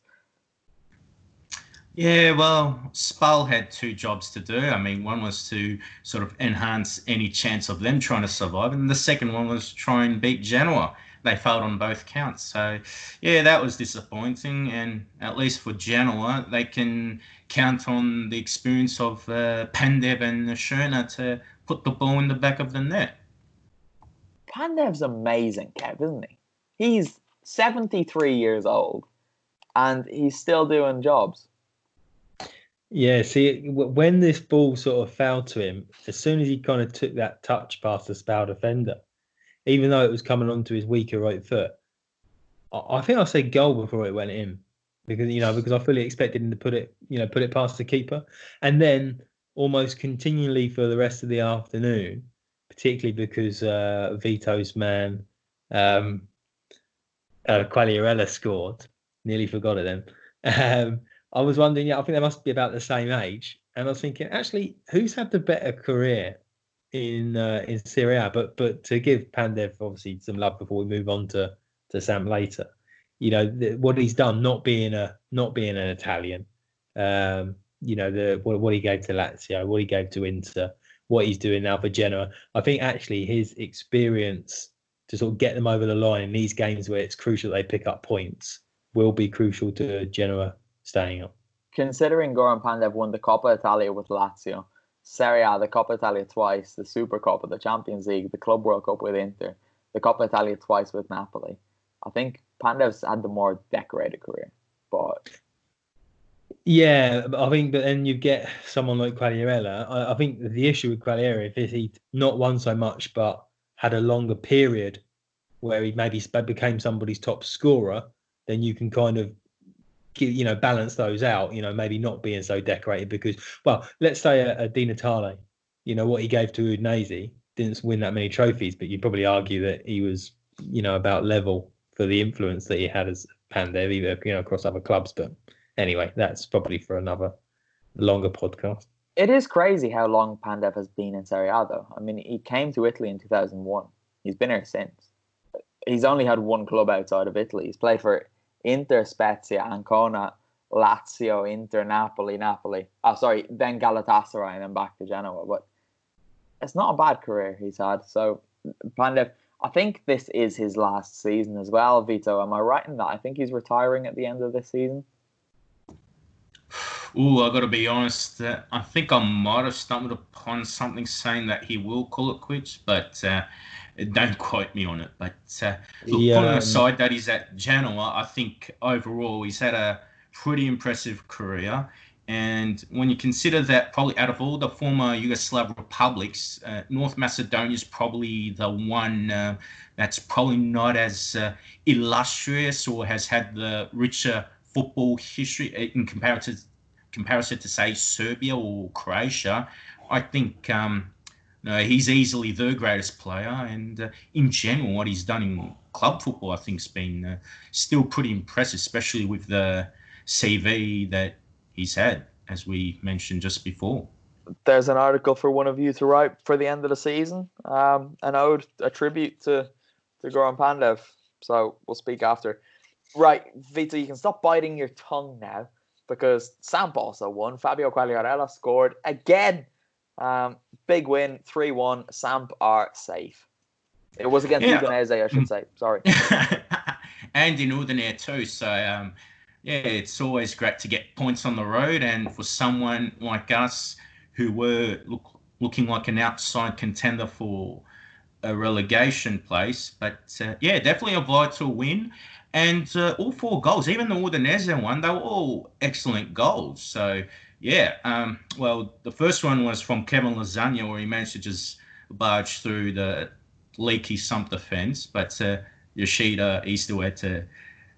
Yeah, well, Spall had two jobs to do. I mean, one was to sort of enhance any chance of them trying to survive, and the second one was try and beat Genoa. They failed on both counts. So, yeah, that was disappointing. And at least for Genoa, they can count on the experience of uh, Pandev and Schöner to put the ball in the back of the net. Pandev's amazing, Kev, isn't he? He's seventy-three years old and he's still doing jobs. Yeah, see, when this ball sort of fell to him, as soon as he kind of took that touch past the Spal defender, even though it was coming onto his weaker right foot, I think I said goal before it went in, because you know because I fully expected him to put it you know put it past the keeper. And then almost continually for the rest of the afternoon, particularly because uh, Vito's man um, uh, Quagliarella scored. Nearly forgot it then. Um, I was wondering, yeah, I think they must be about the same age, and I was thinking, actually, who's had the better career in uh, in Serie A? But but to give Pandev obviously some love before we move on to, to Sam later, you know the, what he's done, not being a not being an Italian, um, you know the what, what he gave to Lazio, what he gave to Inter, what he's doing now for Genoa. I think actually his experience to sort of get them over the line in these games where it's crucial they pick up points will be crucial to Genoa staying up. Considering Goran Pandev won the Coppa Italia with Lazio, Serie A, the Coppa Italia twice, the Supercoppa, the Champions League, the Club World Cup with Inter, the Coppa Italia twice with Napoli, I think Pandev's had the more decorated career. But yeah, I think, but then you get someone like Quagliarella. I, I think the issue with Quagliarella is he'd not won so much, but had a longer period where he maybe became somebody's top scorer. Then you can kind of, you know, balance those out, you know, maybe not being so decorated because, well, let's say a, a Di Natale, you know, what he gave to Udinese didn't win that many trophies, but you'd probably argue that he was, you know, about level for the influence that he had as Pandev, either, you know, across other clubs. But anyway, that's probably for another longer podcast. It is crazy how long Pandev has been in Serie A, though. I mean, he came to Italy in two thousand one. He's been here since. He's only had one club outside of Italy. He's played for Inter, Spezia, Ancona, Lazio, Inter, Napoli, Napoli. Oh, sorry, then Galatasaray and then back to Genoa. But it's not a bad career he's had. So, Pandev, I think this is his last season as well, Vito. Am I right in that? I think he's retiring at the end of this season. Ooh, I've got to be honest. Uh, I think I might have stumbled upon something saying that he will call it quits, but uh, don't quote me on it, but uh, look, yeah. putting aside that he's at Genoa, I think overall he's had a pretty impressive career. And when you consider that probably out of all the former Yugoslav republics, uh, North Macedonia is probably the one uh, that's probably not as uh, illustrious or has had the richer football history in comparison, comparison to, say, Serbia or Croatia. I think um, no, he's easily the greatest player. And uh, in general, what he's done in club football, I think, has been uh, still pretty impressive, especially with the C V that he's had, as we mentioned just before. There's an article for one of you to write for the end of the season, um, an ode, a tribute to, to Goran Pandev. So we'll speak after. Right, Vito, you can stop biting your tongue now, because Samp also won. Fabio Quagliarella scored again. Um, big win, three one. Samp are safe. It was against yeah. Udinese, I should say. Sorry. And in Udinese too, so... Um... Yeah, it's always great to get points on the road, and for someone like us who were look, looking like an outside contender for a relegation place. But, uh, yeah, definitely a vital win. And uh, all four goals, even the Udinese one, they were all excellent goals. So, yeah, um, well, the first one was from Kevin Lasagna, where he managed to just barge through the leaky sump defence. But uh, Yoshida, he still had to...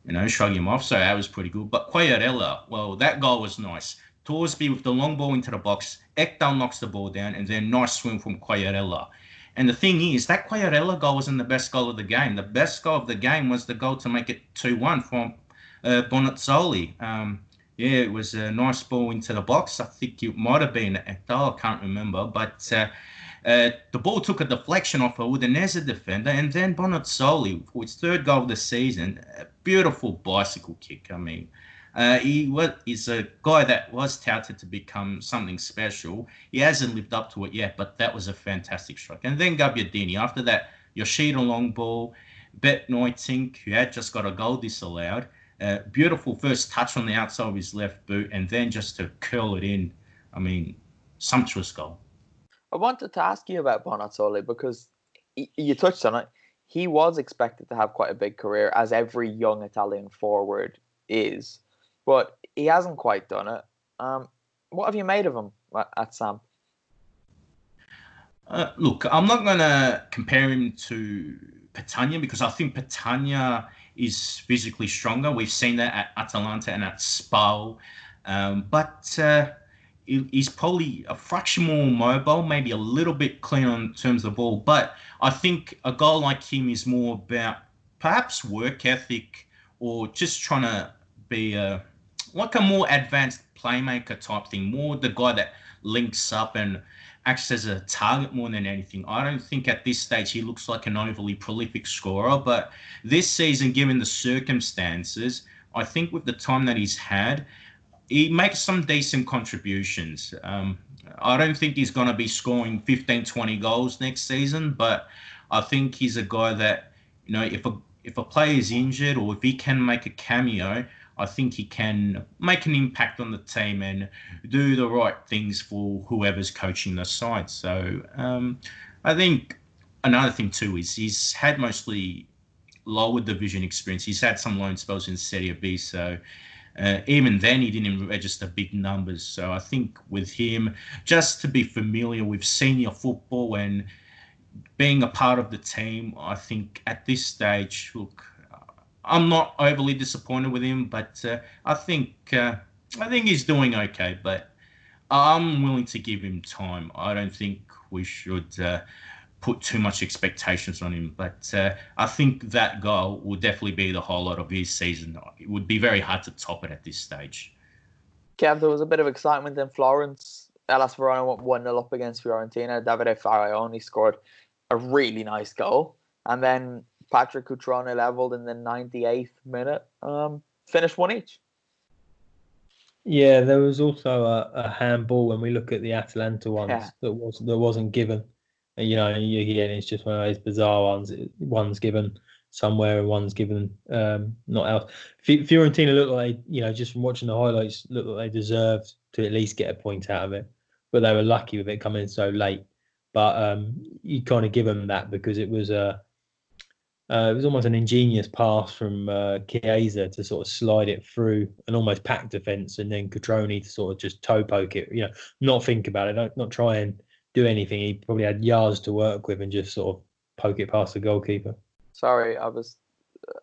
You know, shrug him off, so that was pretty good. But Quagliarella, well, that goal was nice. Torsby with the long ball into the box. Ekdal knocks the ball down, and then nice swing from Quagliarella. And the thing is, that Quagliarella goal wasn't the best goal of the game. The best goal of the game was the goal to make it two one from uh, Bonazzoli. Um, yeah, it was a nice ball into the box. I think it might have been Ekdal, I can't remember. But uh, uh, the ball took a deflection off a Udinese defender, and then Bonazzoli, for his third goal of the season, uh, beautiful bicycle kick. I mean, uh, he was, he's a guy that was touted to become something special. He hasn't lived up to it yet, but that was a fantastic strike. And then Gabbiadini. After that, Yoshida long ball, Bet Neutink, who had just got a goal disallowed. Uh, beautiful first touch on the outside of his left boot, and then just to curl it in. I mean, sumptuous goal. I wanted to ask you about Bonazzoli, because he, you touched on it. He was expected to have quite a big career, as every young Italian forward is. But he hasn't quite done it. Um, what have you made of him at, at Samp? Uh, look, I'm not going to compare him to Petagna, because I think Petagna is physically stronger. We've seen that at Atalanta and at Spall. Um, but... Uh, He's probably a fraction more mobile, maybe a little bit cleaner in terms of the ball. But I think a guy like him is more about perhaps work ethic, or just trying to be a, like a more advanced playmaker type thing, more the guy that links up and acts as a target more than anything. I don't think at this stage he looks like an overly prolific scorer. But this season, given the circumstances, I think with the time that he's had, he makes some decent contributions. Um, I don't think he's going to be scoring fifteen, twenty goals next season, but I think he's a guy that, you know, if a if a player is injured, or if he can make a cameo, I think he can make an impact on the team and do the right things for whoever's coaching the side. So um, I think another thing too is he's had mostly lower division experience. He's had some loan spells in Serie B, so... Uh, even then, he didn't register big numbers. So I think with him, just to be familiar with senior football and being a part of the team, I think at this stage, look, I'm not overly disappointed with him, but uh, I think uh, I think he's doing okay. But I'm willing to give him time. I don't think we should uh, put too much expectations on him, but uh, I think that goal will definitely be the highlight of his season. It would be very hard to top it at this stage. Kev, there was a bit of excitement in Florence. Hellas Verona went one nil up against Fiorentina. Davide Faraoni scored a really nice goal, and then Patrick Cutrone levelled in the ninety-eighth minute. Um, finished one each. Yeah, there was also a, a handball when we look at the Atalanta ones yeah. that was that wasn't given. You know, again, it's just one of those bizarre ones. One's given somewhere and one's given um, not else. Fiorentina looked like, they, you know, just from watching the highlights, looked like they deserved to at least get a point out of it. But they were lucky with it coming so late. But um, you kind of give him that because it was a uh, it was almost an ingenious pass from uh, Chiesa to sort of slide it through an almost packed defence, and then Catroni to sort of just toe poke it. You know, not think about it, not, not try and do anything. He probably had yards to work with and just sort of poke it past the goalkeeper. Sorry, I was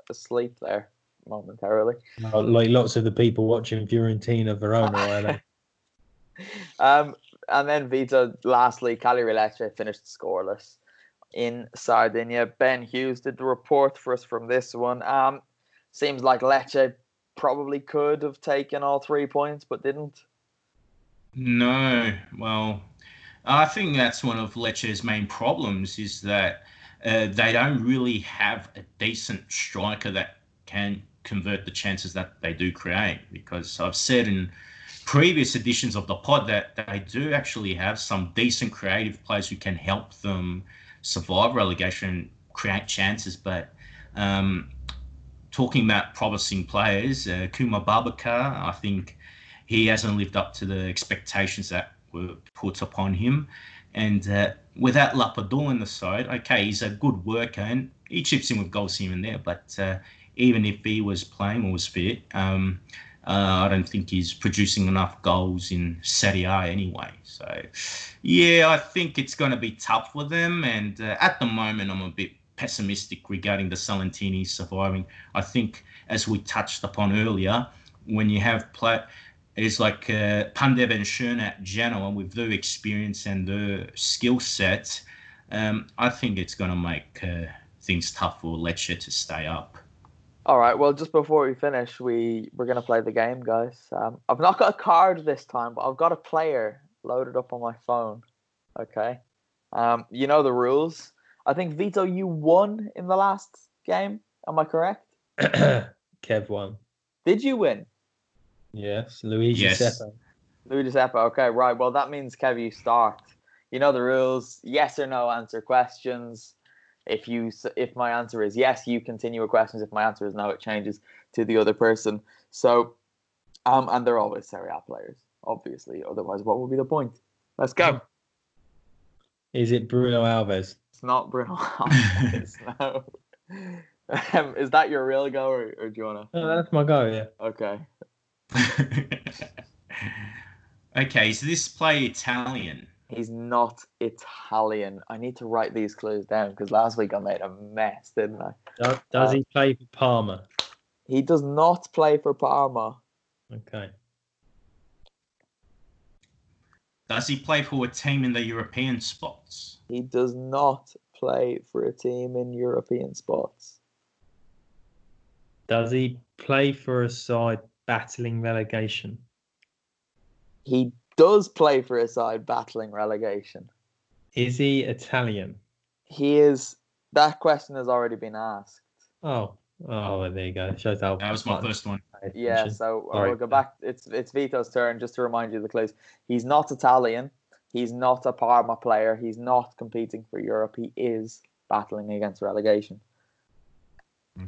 asleep there momentarily. Oh, like lots of the people watching Fiorentina Verona, aren't they? Um. And then Vito, lastly, Cagliari-Lecce finished scoreless in Sardinia. Ben Hughes did the report for us from this one. Um, seems like Lecce probably could have taken all three points, but didn't. No. Well, I think that's one of Lecce's main problems, is that uh, they don't really have a decent striker that can convert the chances that they do create. Because I've said in previous editions of the pod that they do actually have some decent creative players who can help them survive relegation, create chances. But um, talking about promising players, uh, Kuma Babakar, I think he hasn't lived up to the expectations that were put upon him. And uh, without Lapadula on the side, okay, he's a good worker and he chips in with goals here and there. But uh, even if he was playing or was fit, um, Uh, I don't think he's producing enough goals in Serie A anyway. So, yeah, I think it's going to be tough for them. And uh, at the moment, I'm a bit pessimistic regarding the Salentini surviving. I think, as we touched upon earlier, when you have play, it's like uh, Pandev and Schön at Genoa with their experience and their skill set. Um, I think it's going to make uh, things tough for Lecce to stay up. All right, well, just before we finish, we, we're going to play the game, guys. Um, I've not got a card this time, but I've got a player loaded up on my phone, okay? Um, you know the rules. I think, Vito, you won in the last game. Am I correct? Kev won. Did you win? Yes, Luigi yes. Seppo. Luigi Seppo, okay, right. Well, that means, Kev, you start. You know the rules. Yes or no answer questions. If you, if my answer is yes, you continue with questions. If my answer is no, it changes to the other person. So, um, and they're always Serie A players, obviously. Otherwise, what would be the point? Let's go. Is it Bruno Alves? It's not Bruno Alves, no. Um, is that your real go, or, or do you want to? No, that's my go, yeah. Okay. Okay, so this play Italian. He's not Italian. I need to write these clues down because last week I made a mess, didn't I? Does, does um, he play for Parma? He does not play for Parma. Okay. Does he play for a team in the European spots? He does not play for a team in European spots. Does he play for a side battling relegation? He does play for a side battling relegation. Is he Italian? He is. That question has already been asked. Oh, oh, well, there you go. Shows how that was my first one. Yeah, so Sorry. we'll go back. It's it's Vito's turn, just to remind you of the clues. He's not Italian. He's not a Parma player. He's not competing for Europe. He is battling against relegation.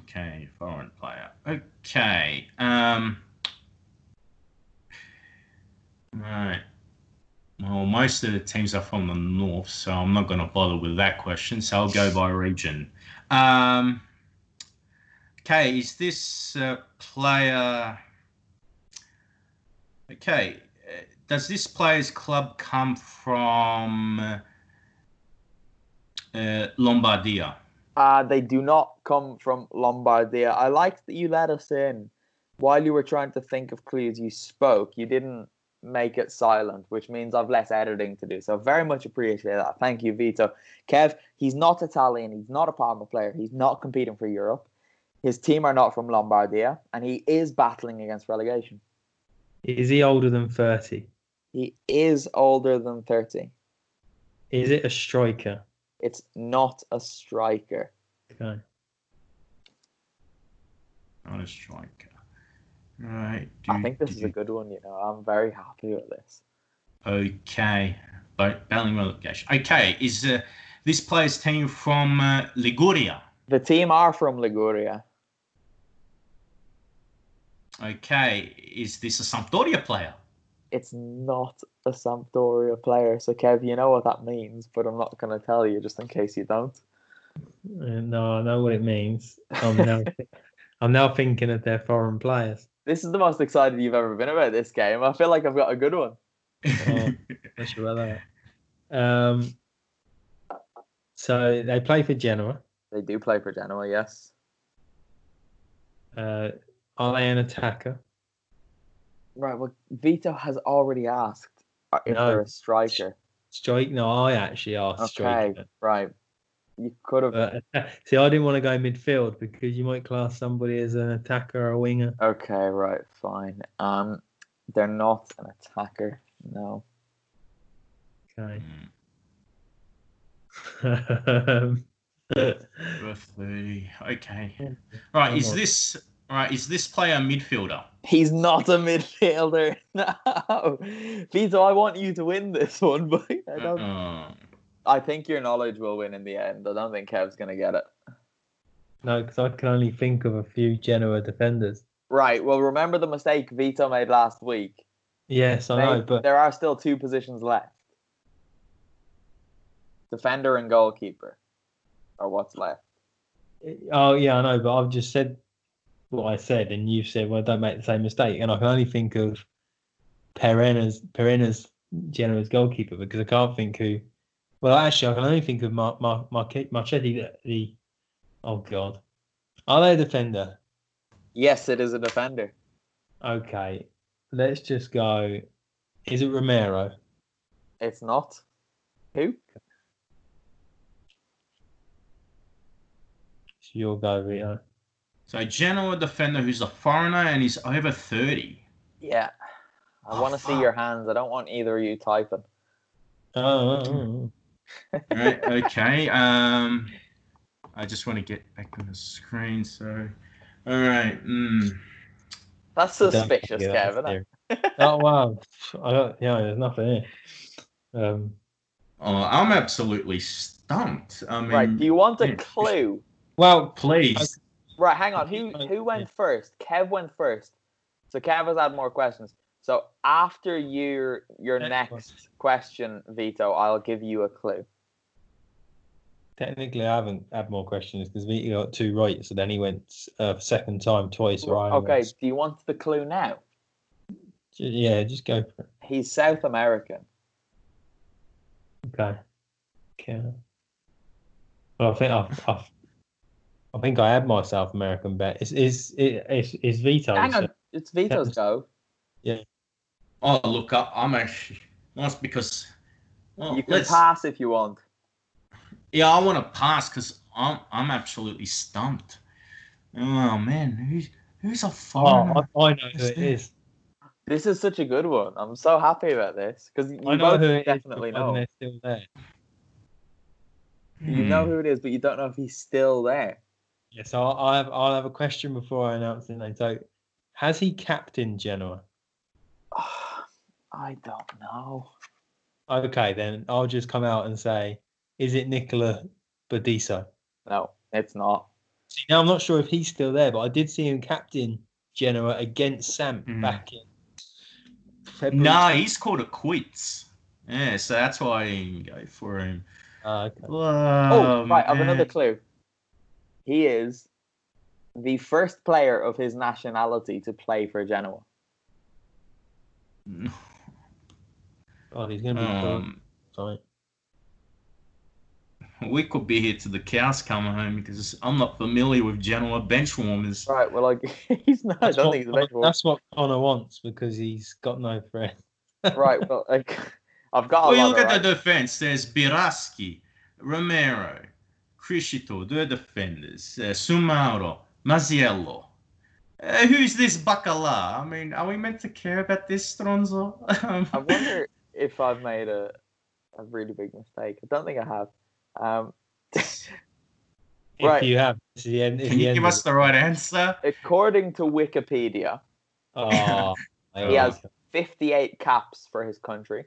Okay, foreign player. Okay. Um... Right. Well, most of the teams are from the north, so I'm not going to bother with that question. So I'll go by region. Um, okay, is this uh, player... Okay, uh, does this player's club come from uh, Lombardia? Uh, they do not come from Lombardia. I liked that you let us in. While you were trying to think of clues, you spoke. You didn't make it silent, which means I've less editing to do. So very much appreciate that. Thank you, Vito. Kev, he's not Italian. He's not a Parma player. He's not competing for Europe. His team are not from Lombardia, and he is battling against relegation. Is he older than thirty? He is older than thirty. Is it a striker? It's not a striker. Okay. Not a striker. Right. Do, I think this do, is a good one, you know. I'm very happy with this. Okay. Battling relegation. Okay. Is uh, this player's team from uh, Liguria? The team are from Liguria. Okay. Is this a Sampdoria player? It's not a Sampdoria player. So, Kev, you know what that means, but I'm not going to tell you just in case you don't. No, I know what it means. I'm now, I'm now thinking of their foreign players. This is the most excited you've ever been about this game. I feel like I've got a good one. Oh, not sure about that. Um, so, they play for Genoa. They do play for Genoa, yes. Uh, are they an attacker? Right, well, Vito has already asked if no, they're a striker. Strike? No, I actually asked okay, striker. Okay, right. You could have. Uh, see, I didn't want to go midfield because you might class somebody as an attacker or a winger. Okay, right, fine. Um, they're not an attacker, no. Okay. um, okay. Right, is this... Right, is this player a midfielder? He's not a midfielder. No, Vito, I want you to win this one, but I don't. Uh-uh. I think your knowledge will win in the end. I don't think Kev's gonna get it. No, because I can only think of a few Genoa defenders. Right. Well, remember the mistake Vito made last week. Yes, I they, know, but there are still two positions left: defender and goalkeeper, or what's left. Oh yeah, I know, but I've just said what I said, and you said, well, don't make the same mistake. And I can only think of Perena's, Perena's Genoa's goalkeeper because I can't think who. Well, actually, I can only think of Mar- Mar- Mar- Marchetti, the, the. Oh, God. Are they a defender? Yes, it is a defender. Okay. Let's just go. Is it Romero? It's not. Who? It's your go, Vito. So, Genoa defender who's a foreigner and he's over thirty. Yeah. I oh, want to see your hands. I don't want either of you typing. Oh. Right, okay. Um, I just want to get back on the screen. So, all right. Mm. That's suspicious, Kev, isn't it? Oh, wow. I got, yeah, there's nothing here. Um, oh, I'm absolutely stumped. I mean, right. Do you want a yeah. clue? Well, please. Okay. Right, hang on. Who who went first? Kev went first. So Kev has had more questions. So after your your next question, Vito, I'll give you a clue. Technically, I haven't had more questions because Vito got two right, so then he went uh, second time twice. Right. Okay, do you want the clue now? Yeah, just go for it. He's South American. Okay. Okay. Well, I think I've... I've I think I had my South American bet. Is is is is Vito's? Hang on, it's Vito's go. Yeah. Oh look, I, I'm actually. That's because. Well, you can pass if you want. Yeah, I want to pass because I'm I'm absolutely stumped. Oh man, who's who's a foreigner? Oh, I, I know who it is. This is such a good one. I'm so happy about this because you I know both who it definitely is, know. They're still there. You hmm. know who it is, but you don't know if he's still there. Yeah, so I'll, I'll, have, I'll have a question before I announce the name. So, has he captained Genoa? Oh, I don't know. Okay, then I'll just come out and say, is it Nicola Bodiso? No, it's not. See, now I'm not sure if he's still there, but I did see him captain Genoa against Samp mm. back in February. Nah, he's called it quits. Yeah, so that's why I didn't go for him. Uh, okay. Whoa, oh, right, man. I have another clue. He is the first player of his nationality to play for Genoa. Oh, he's going to be um, sorry. We could be here till the cows come home because I'm not familiar with Genoa bench warmers. Right, well, like he's not. That's I don't what, think he's a bench warmer. That's what Connor wants because he's got no friends. Right, well, like, I've got. Well, a lot you look of, at right? the defense. There's Biraski, Romero, Criscito, the defenders, uh, Sumaro, Maziello. Uh, who's this Bacala? I mean, are we meant to care about this, Stronzo? um, I wonder if I've made a, a really big mistake. I don't think I have. Um, right. If you have, it's the end, it's can the you end give us the right answer? According to Wikipedia, oh, he has fifty-eight caps for his country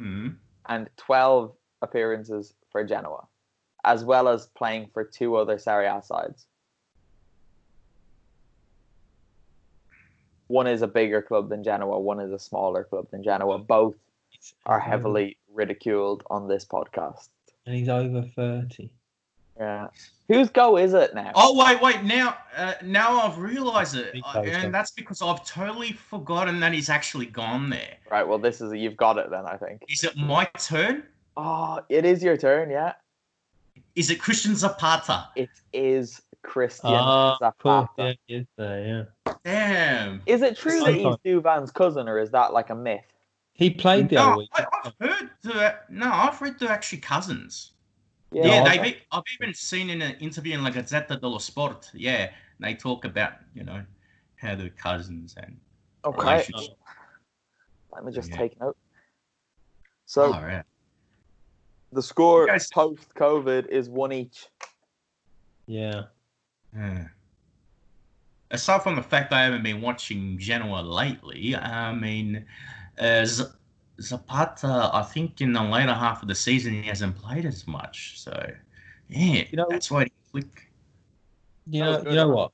mm. and twelve appearances for Genoa, as well as playing for two other Serie A sides. One is a bigger club than Genoa, one is a smaller club than Genoa. Both are heavily ridiculed on this podcast. And he's over thirty. Yeah. Whose goal is it now? Oh, wait, wait. Now uh, now I've realised it. I, and that's because I've totally forgotten that he's actually gone there. Right, well, this is... You've got it then, I think. Is it my turn? Oh, it is your turn, yeah. Is it Christian Zapata? It is Christian oh, Zapata. Cool. Yeah, is there, yeah. Damn. Is it true that he's Duvan's cousin, or is that like a myth? He played the no, other week. I, I've heard that... No, I've read they're actually cousins. Yeah, yeah no, they've, I've even seen in an interview in La Gazzetta dello Sport, yeah, they talk about, you know, how they're cousins and... Okay. Let me just yeah. take note. So, oh, yeah. the score guys... post-COVID is one each. Yeah. yeah. Aside from the fact I haven't been watching Genoa lately, I mean, uh, Z- Zapata, I think in the later half of the season, he hasn't played as much. So, yeah, you know, that's why he clicked. You know, you know what?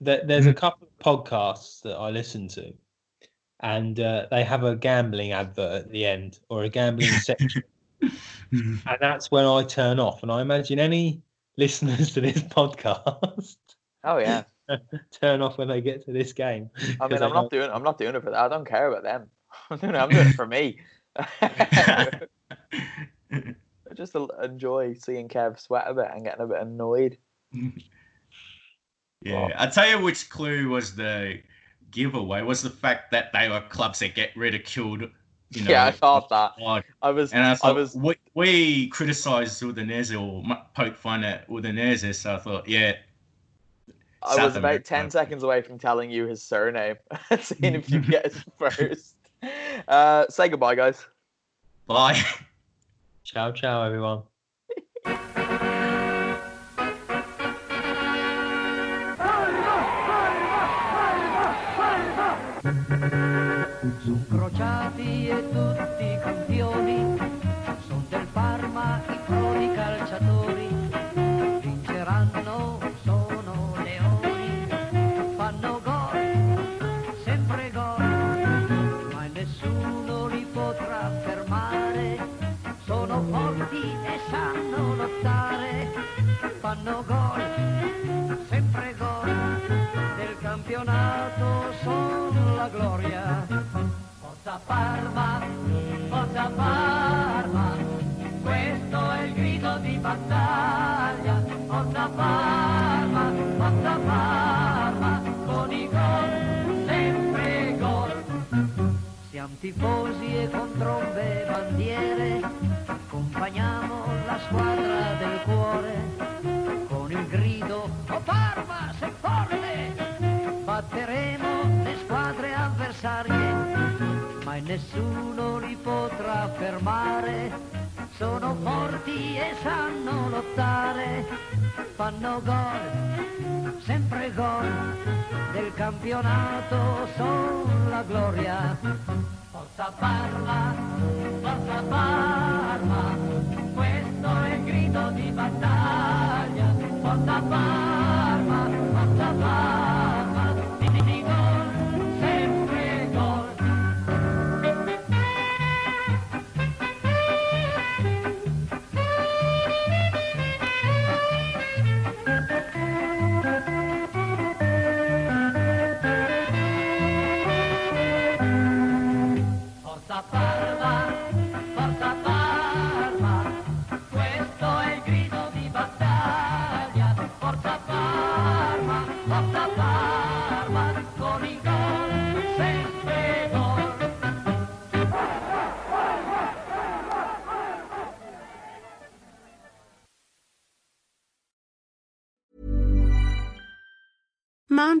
There, there's a couple of podcasts that I listen to, and uh, they have a gambling advert at the end or a gambling section. And that's when I turn off. And I imagine any listeners to this podcast. Oh, yeah. Turn off when they get to this game. I mean, I'm not doing. I'm not doing it for that. I don't care about them. I'm doing it, I'm doing it for me. I just enjoy seeing Kev sweat a bit and getting a bit annoyed. Yeah, oh. I'll tell you which clue was the giveaway was the fact that they were clubs that get ridiculed. You know, yeah, I thought that. Like, I was, and I, thought, I was. We, we criticised Udinese or poked fun at Udinese, so I thought, yeah. I South was about America. ten seconds away from telling you his surname, seeing if you get it first. Uh, say goodbye, guys. Bye. Ciao, ciao, everyone. Crociati e tutti I campioni sono del Parma, iconi calciatori. Vinceranno. E sanno lottare, fanno gol, sempre gol, del campionato sono la gloria. Forza Parma, forza Parma, questo è il grido di battaglia. Forza Parma, forza Parma, con I gol, sempre gol. Siamo tifosi e con trombe bandiere. Accompagniamo la squadra del cuore con il grido "O Parma, sei forte!" Batteremo le squadre avversarie, mai nessuno li potrà fermare. Sono forti e sanno lottare, fanno gol, sempre gol, del campionato sono la gloria. Forza Parma, forza Parma, questo è il grido di battaglia. Forza Parma, forza Parma, di, di gol, sempre gol. Forza Parma, forza Parma, questo è il grido di battaglia. Forza Parma, forza Parma, con I gol, sempre gol. Mom